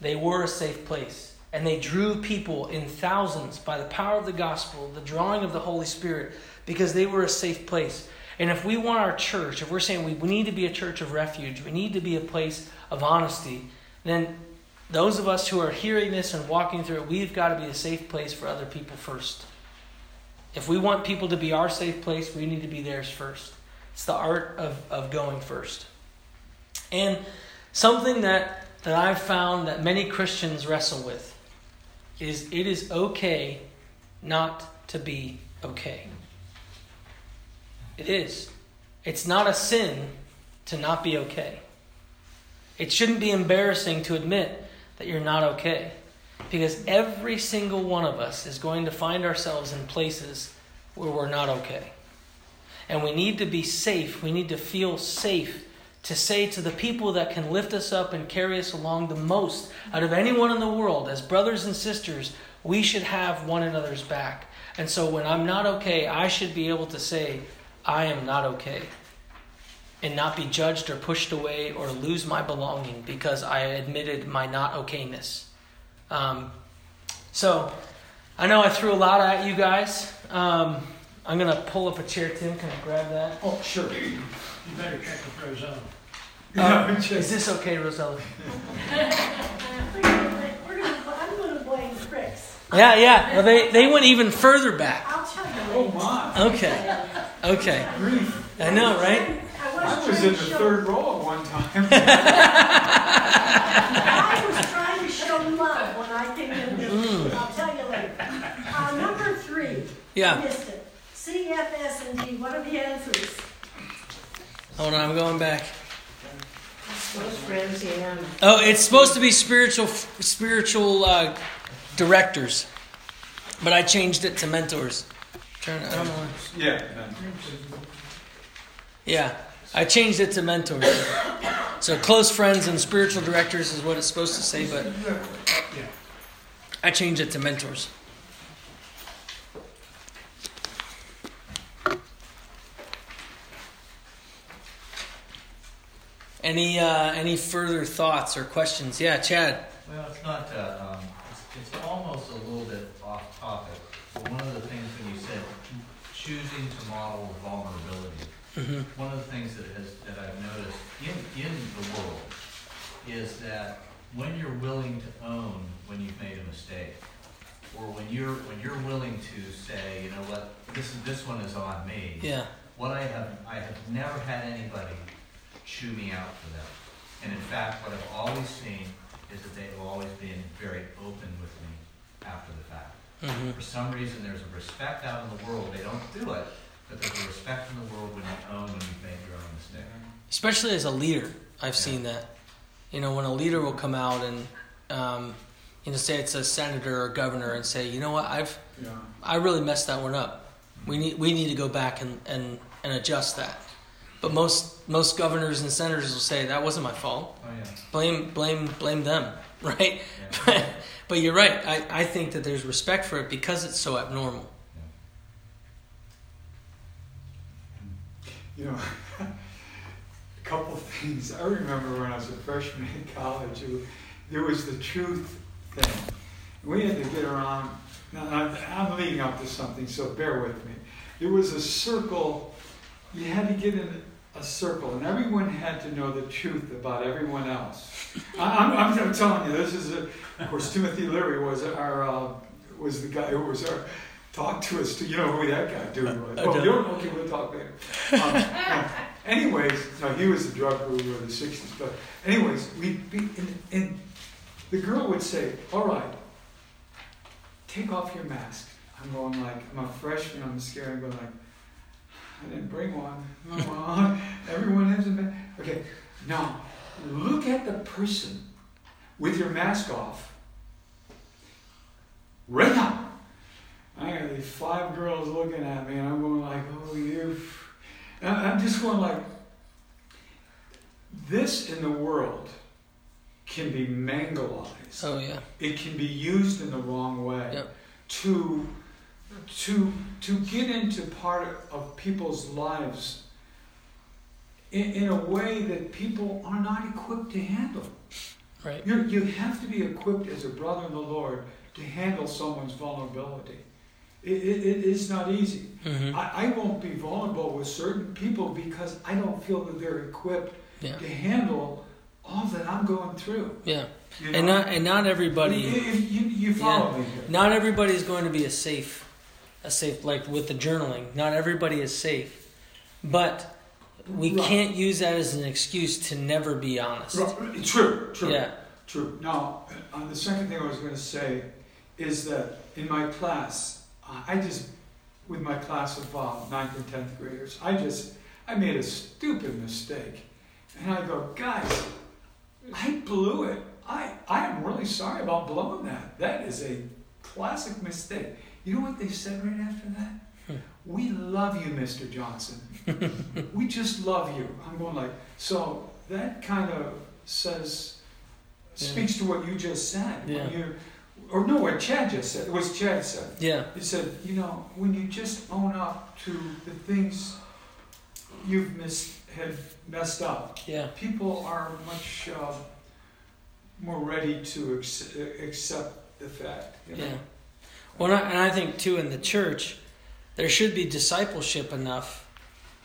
They were a safe place. And they drew people in thousands by the power of the gospel, the drawing of the Holy Spirit, because they were a safe place. And if we want our church, if we're saying we need to be a church of refuge, we need to be a place of honesty, then those of us who are hearing this and walking through it, we've got to be a safe place for other people first. If we want people to be our safe place, we need to be theirs first. It's the art of going first. And something that I've found that many Christians wrestle with is it is okay not to be okay. It is. It's not a sin to not be okay. It shouldn't be embarrassing to admit that you're not okay. Because every single one of us is going to find ourselves in places where we're not okay. And we need to be safe. We need to feel safe to say to the people that can lift us up and carry us along the most out of anyone in the world, as brothers and sisters, we should have one another's back. And so when I'm not okay, I should be able to say, I am not okay. And not be judged or pushed away or lose my belonging because I admitted my not okayness. So I know I threw a lot at you guys. I'm going to pull up a chair, Tim. Can I grab that? Oh, sure. You better check with Rosella. Is this okay, Rosella? I'm going to blame Chris. Yeah. Well, they went even further back. I'll tell you. Oh, my. Okay. Grief. I know, right? I was in the third row at one time. I was trying to show love when I came in here. I'll tell you later. Number 3. Yeah. Missed it. CFS&G. What are the answers? Hold on, I'm going back. Oh, it's supposed to be spiritual directors, but I changed it to mentors. I changed it to mentors. So close friends and spiritual directors is what it's supposed to say, but I changed it to mentors. Any further thoughts or questions? Yeah, Chad. Well, it's not. It's almost a little bit off topic. But one of the things that you said, choosing to model vulnerability. Mm-hmm. One of the things that I've noticed in the world is that when you're willing to own when you've made a mistake, or when you're willing to say, you know what, this one is on me. Yeah. What I have never had anybody chew me out for them. And in fact, what I've always seen is that they've always been very open with me after the fact. Mm-hmm. For some reason, there's a respect out in the world. They don't do it, but there's a respect in the world when you own and you've made your own mistake. Especially as a leader, I've seen that. You know, when a leader will come out and, say it's a senator or governor and say, you know what, I really messed that one up. We need to go back and and adjust that. But most governors and senators will say, that wasn't my fault. Oh, yeah. Blame them, right? Yeah. But you're right. I think that there's respect for it because it's so abnormal. Yeah. You know, a couple of things. I remember when I was a freshman in college, there was the truth thing. We had to get around. Now, I'm leading up to something, so bear with me. There was a circle. You had to get in a circle, and everyone had to know the truth about everyone else. I'm telling you, this is of course, Timothy Leary was the guy who was our talk to us. You know who that guy dude was? Oh, you don't? Okay, we'll talk later. He was the drug guru of the 60s. But anyways, we'd be and the girl would say, "All right, take off your mask." I'm going like, I'm a freshman. I'm scared. I'm going like, I didn't bring one. Come on. Everyone has a mask. Okay. Now, look at the person with your mask off. Right now. I got these 5 girls looking at me, and I'm going like, oh, you. And I'm just going like, this in the world can be mangalized. Oh, yeah. It can be used in the wrong way. Yep. To get into part of people's lives in a way that people are not equipped to handle. Right. You have to be equipped as a brother in the Lord to handle someone's vulnerability. It is not easy. Mm-hmm. I won't be vulnerable with certain people because I don't feel that they're equipped to handle all that I'm going through. Yeah. You know? And not everybody. You follow me here. Not everybody is going to be a safe, like with the journaling, not everybody is safe, but we can't use that as an excuse to never be honest. Right. True. Yeah. True. Now, the second thing I was going to say is that in my class, with my class of 9th and 10th graders, I made a stupid mistake. And I go, guys, I blew it. I am really sorry about blowing that. That is a classic mistake. You know what they said right after that? We love you, Mr. Johnson. We just love you. I'm going like, so that kind of speaks to what you just said. Yeah. What Chad just said. It was Chad said. Yeah. He said, you know, when you just own up to the things you've messed up, people are much more ready to accept the fact. You know? Yeah. Well, and I think, too, in the church, there should be discipleship enough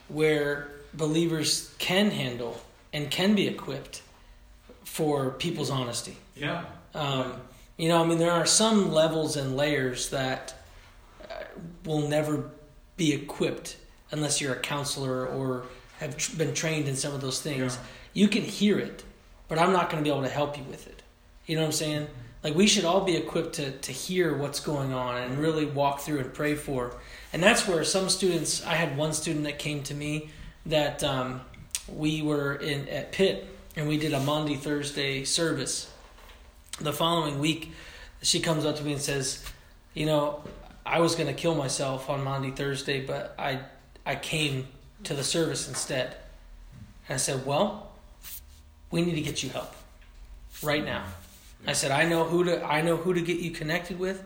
where believers can handle and can be equipped for people's honesty. Yeah. You know, I mean, there are some levels and layers that will never be equipped unless you're a counselor or have been trained in some of those things. Yeah. You can hear it, but I'm not going to be able to help you with it. You know what I'm saying? Like, we should all be equipped to hear what's going on and really walk through and pray for. And that's where some students, I had one student that came to me that we were at Pitt, and we did a Maundy Thursday service. The following week, she comes up to me and says, you know, I was going to kill myself on Maundy Thursday, but I came to the service instead. And I said, well, we need to get you help right now. I said, I know who to get you connected with.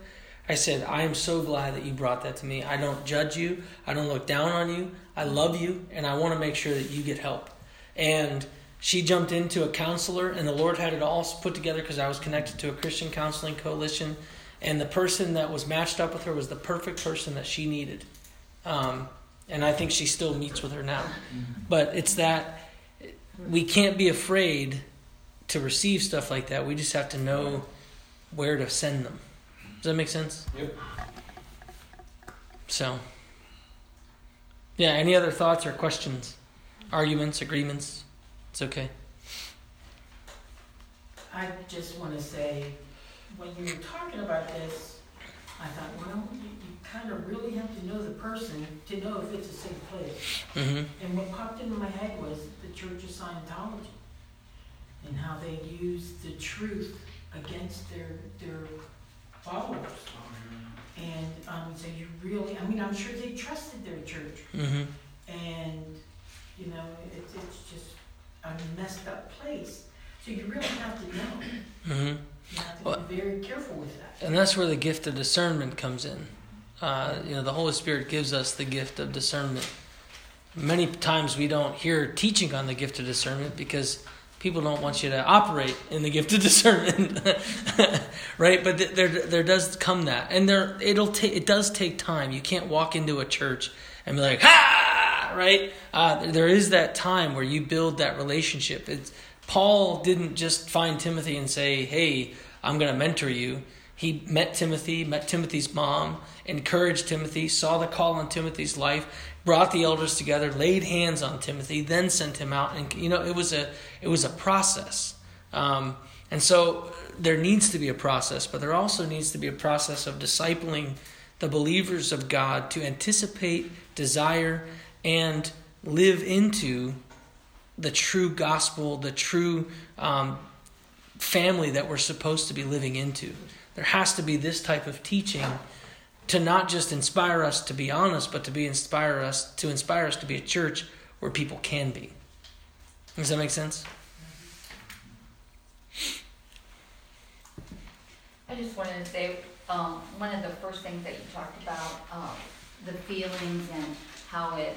I said, I am so glad that you brought that to me. I don't judge you. I don't look down on you. I love you, and I want to make sure that you get help. And she jumped into a counselor, and the Lord had it all put together because I was connected to a Christian counseling coalition. And the person that was matched up with her was the perfect person that she needed. And I think she still meets with her now. But it's that we can't be afraid to receive stuff like that. We just have to know where to send them. Does that make sense? Yep. So, yeah, any other thoughts or questions? Arguments, agreements? It's okay. I just want to say, when you were talking about this, I thought, well, you kind of really have to know the person to know if it's a safe place. Mm-hmm. And what popped into my head was the Church of Scientology. And how they use the truth against their followers. And so you really, I mean, I'm sure they trusted their church. Mm-hmm. And You know, it's just a messed up place. So you really have to know. Mm-hmm. You have to be very careful with that. And that's where the gift of discernment comes in. The Holy Spirit gives us the gift of discernment. Many times we don't hear teaching on the gift of discernment because people don't want you to operate in the gift of discernment, right? But there does come that, and it does take time. You can't walk into a church and be like, ha, right? There is that time where you build that relationship. Paul didn't just find Timothy and say, hey, I'm going to mentor you. He met Timothy, met Timothy's mom, encouraged Timothy, saw the call on Timothy's life, brought the elders together, laid hands on Timothy, then sent him out. And, it was a process. And so there needs to be a process, but there also needs to be a process of discipling the believers of God to anticipate, desire, and live into the true gospel, the true family that we're supposed to be living into. There has to be this type of teaching to not just inspire us to be honest, but to inspire us to be a church where people can be. Does that make sense? I just wanted to say one of the first things that you talked about, the feelings and how it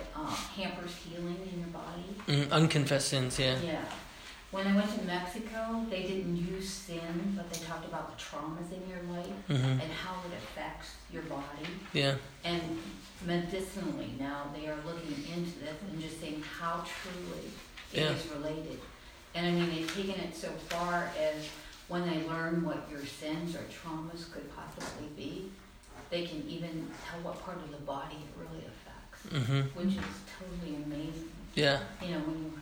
hampers healing in your body. Unconfessed sins, yeah. Yeah. When I went to Mexico, they didn't use sin, but they talked about the traumas in your life and how it affects your body. Yeah. And medicinally now they are looking into this and just saying how truly it is related. And I mean, they've taken it so far as when they learn what your sins or traumas could possibly be, they can even tell what part of the body it really affects, which is totally amazing. Yeah. When you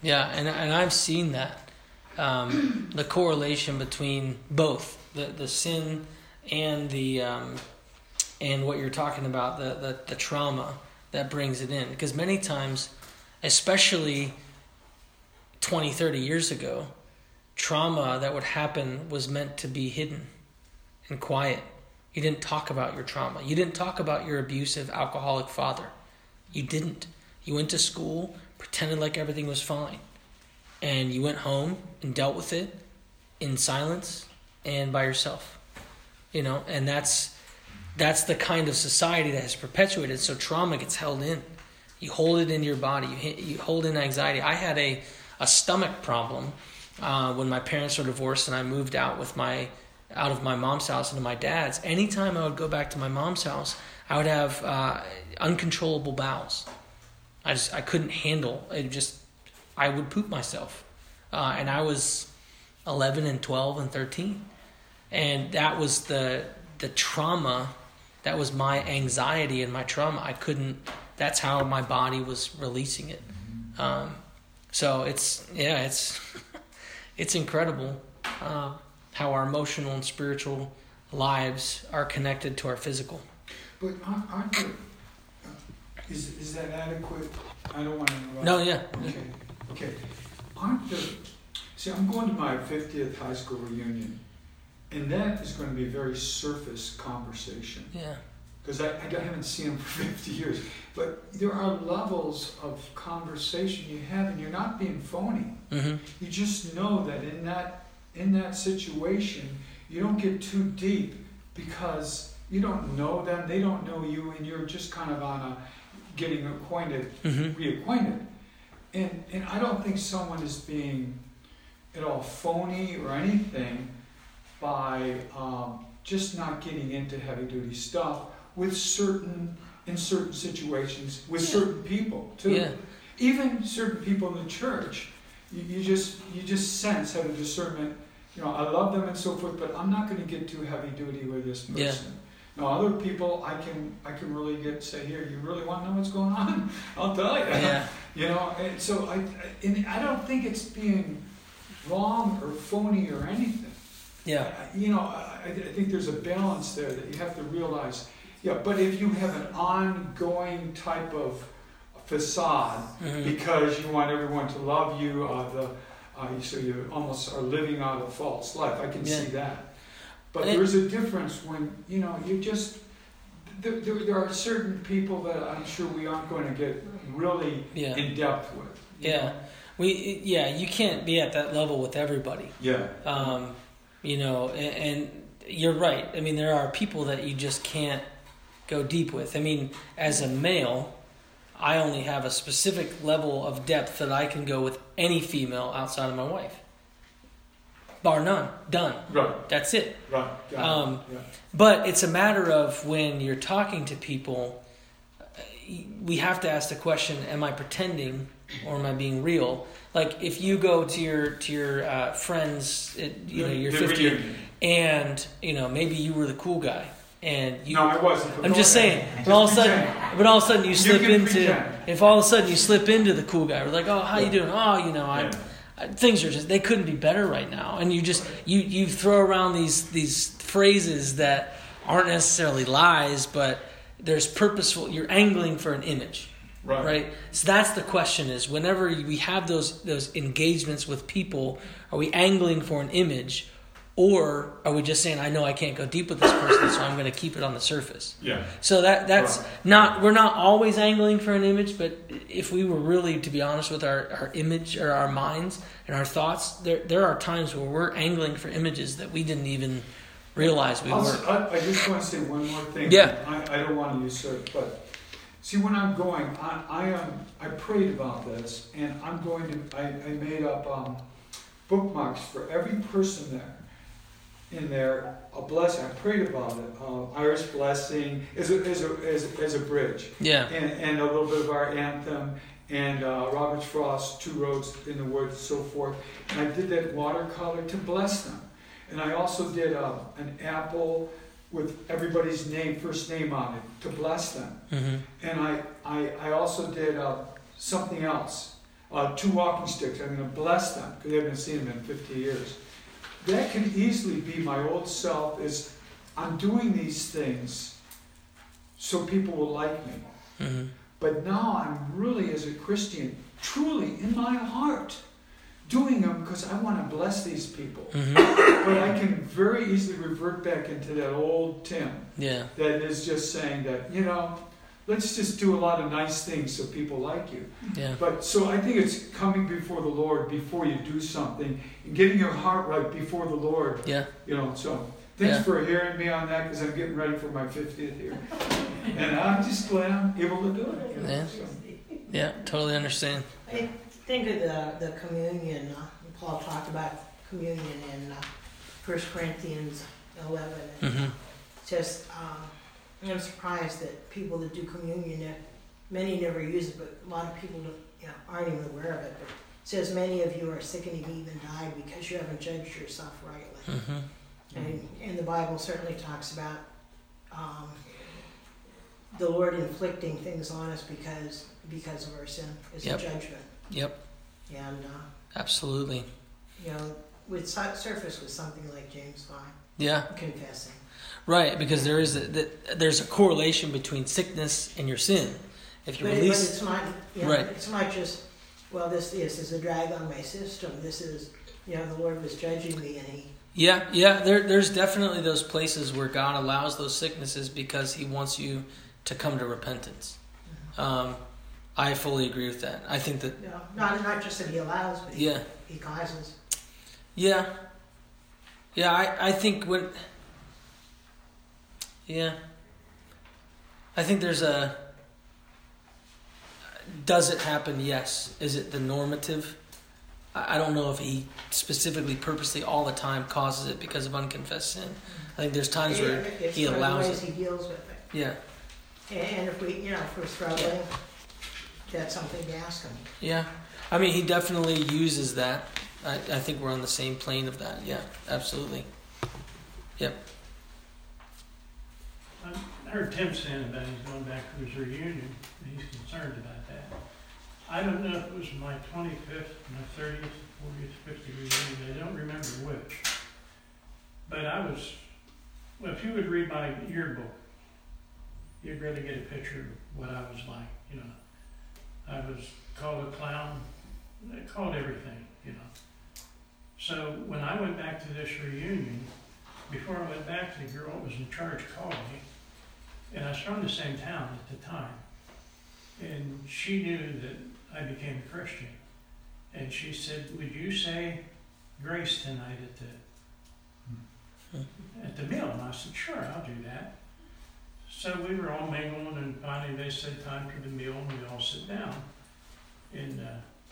yeah, and I've seen that, the correlation between both the sin and the and what you're talking about, the trauma that brings it in. Because many times, especially 20, 30 years ago, trauma that would happen was meant to be hidden and quiet. You didn't talk about your trauma. You didn't talk about your abusive alcoholic father. You didn't. You went to school, pretended like everything was fine. And you went home and dealt with it in silence and by yourself. And that's the kind of society that has perpetuated. So trauma gets held in. You hold it into your body. You hold in anxiety. I had a stomach problem when my parents were divorced and I moved out out of my mom's house into my dad's. Anytime I would go back to my mom's house, I would have uncontrollable bowels. I couldn't handle it. I would poop myself. And I was 11 and 12 and 13. And that was the trauma. That was my anxiety and my trauma. That's how my body was releasing it. So it's incredible how our emotional and spiritual lives are connected to our physical. But aren't there... Is that adequate? I don't want to interrupt. No, yeah. Okay. I'm going to my 50th high school reunion, and that is going to be a very surface conversation. Yeah. Because I haven't seen them for 50 years. But there are levels of conversation you have, and you're not being phony. Mm-hmm. You just know that in that situation, you don't get too deep because you don't know them, they don't know you, and you're just kind of on a... getting reacquainted. And I don't think someone is being at all phony or anything by just not getting into heavy-duty stuff in certain situations with certain people too. Yeah. Even certain people in the church, you just sense, have a discernment. I love them and so forth, but I'm not going to get too heavy-duty with this person. Yeah. Now, other people, I can really say, here, you really want to know what's going on? I'll tell you. Yeah. And so I don't think it's being wrong or phony or anything. Yeah. I think there's a balance there that you have to realize. Yeah, but if you have an ongoing type of facade because you want everyone to love you, so you almost are living out a false life, I can see that. But there's a difference when, you just, There are certain people that I'm sure we aren't going to get really in depth with. You can't be at that level with everybody. Yeah. And you're right. I mean, there are people that you just can't go deep with. I mean, as a male, I only have a specific level of depth that I can go with any female outside of my wife. Bar none. Done. Right. That's it. Right. Yeah. But it's a matter of when you're talking to people, we have to ask the question, am I pretending or am I being real? Like if you go to your friends, you're 50, and maybe you were the cool guy. And you, no, I wasn't. I'm just saying. But all of a sudden, you slip into the cool guy. We're like, oh, how you doing? Oh, things are just, they couldn't be better right now. And you just you throw around these phrases that aren't necessarily lies, but there's purposeful. You're angling for an image, right? So that's the question: is whenever we have those engagements with people, are we angling for an image? Or are we just saying, I know I can't go deep with this person, so I'm going to keep it on the surface? Yeah. So that's not, we're not always angling for an image, but if we were really, to be honest with our image or our minds and our thoughts, there are times where we're angling for images that we didn't even realize we were. I just want to say one more thing. Yeah. I don't want to usurp, but see, when I'm going, I prayed about this, and I'm going to, I made up bookmarks for every person there. In there, a blessing. I prayed about it. Irish blessing is a bridge. Yeah. And a little bit of our anthem and Robert Frost's Two Roads in the Woods, so forth. And I did that watercolor to bless them. And I also did an apple with everybody's name, first name on it, to bless them. Mm-hmm. And I also did something else. Two walking sticks. I'm going to bless them because I haven't seen them in 50 years. That can easily be my old self, is I'm doing these things so people will like me. Mm-hmm. But now I'm really, as a Christian, truly in my heart, doing them because I want to bless these people. Mm-hmm. But I can very easily revert back into that old Tim that is just saying that, let's just do a lot of nice things so people like you. Yeah. But so I think it's coming before the Lord before you do something and getting your heart right before the Lord. Yeah. So thanks for hearing me on that because I'm getting ready for my 50th year. And I'm just glad I'm able to do it. Yeah. Yeah, totally understand. I think of the communion. Paul talked about communion in 1 Corinthians 11. Mm-hmm. Just... I'm surprised that people that do communion, many never use it, but a lot of people aren't even aware of it. But it says, many of you are sick and have even died because you haven't judged yourself rightly. Mm-hmm. And the Bible certainly talks about the Lord inflicting things on us because of our sin. It's a judgment. Yep. And absolutely. It surfaced with something like James 5. Yeah. Confessing. Right, because there's a correlation between sickness and your sin. If you release, it's not, it's not just this is a drag on my system. This is the Lord was judging me, and He. Yeah. There's definitely those places where God allows those sicknesses because He wants you to come to repentance. Mm-hmm. I fully agree with that. I think that not just that He allows, but He causes. Yeah. I think when. Yeah. I think there's a... Does it happen? Yes. Is it the normative? I don't know if He specifically, purposely, all the time causes it because of unconfessed sin. I think there's times where He allows it. It's ways He deals with it. Yeah. And if we're struggling, that's something to ask Him. Yeah. I mean, He definitely uses that. I think we're on the same plane of that. Yeah, absolutely. Yep. I heard Tim saying about him going back to his reunion, and he's concerned about that. I don't know if it was my 25th, my 30th, 40th, 50th reunion. I don't remember which. But I was, if you would read my yearbook, you'd really get a picture of what I was like. I was called a clown. They called everything. So when I went back to this reunion, before I went back, the girl that was in charge called me. And I was from the same town at the time. And she knew that I became a Christian. And she said, would you say grace tonight at the meal? And I said, sure, I'll do that. So we were all mingling, and finally they said time for the meal, and we all sit down. And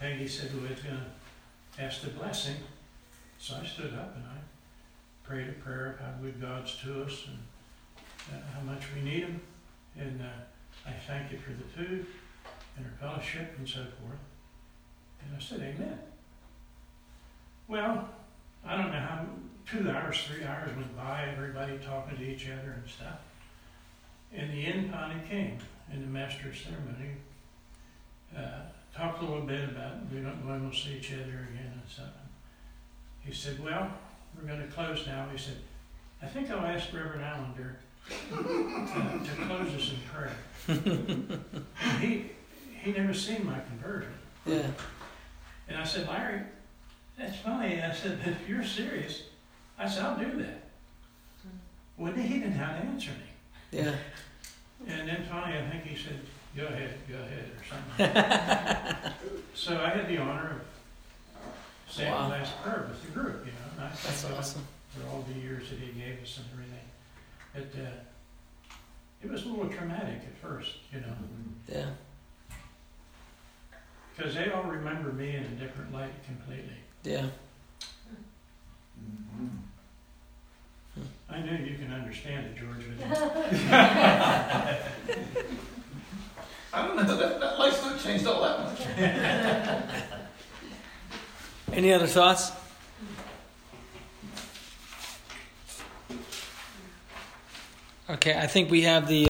Peggy said, well, it's going to ask the blessing. So I stood up and I prayed a prayer of how good God's to us and how much we need Him. And I thank you for the food and our fellowship and so forth. And I said, amen. Well, I don't know how, 2 hours, 3 hours went by, everybody talking to each other and stuff. And the end finally came, and the master of ceremony talked a little bit about we're not going to see each other again and so on. He said, well, we're going to close now. He said, I think I'll ask Reverend Allender to close us in prayer. He never seen my conversion. Yeah. And I said, Larry, that's funny. I said, but if you're serious, I said, I'll do that. Well, he didn't have to answer me. Yeah. And then finally, I think he said, go ahead, or something. So I had the honor of saying the last prayer with the group, you know. And I that's awesome. For all the years that he gave us and everything. But it was a little traumatic at first, you know. Yeah. Because they all remember me in a different light completely. Yeah. Mm-hmm. I know you can understand it, George. I don't know. That life's not changed all that much. Any other thoughts? Okay, I think we have the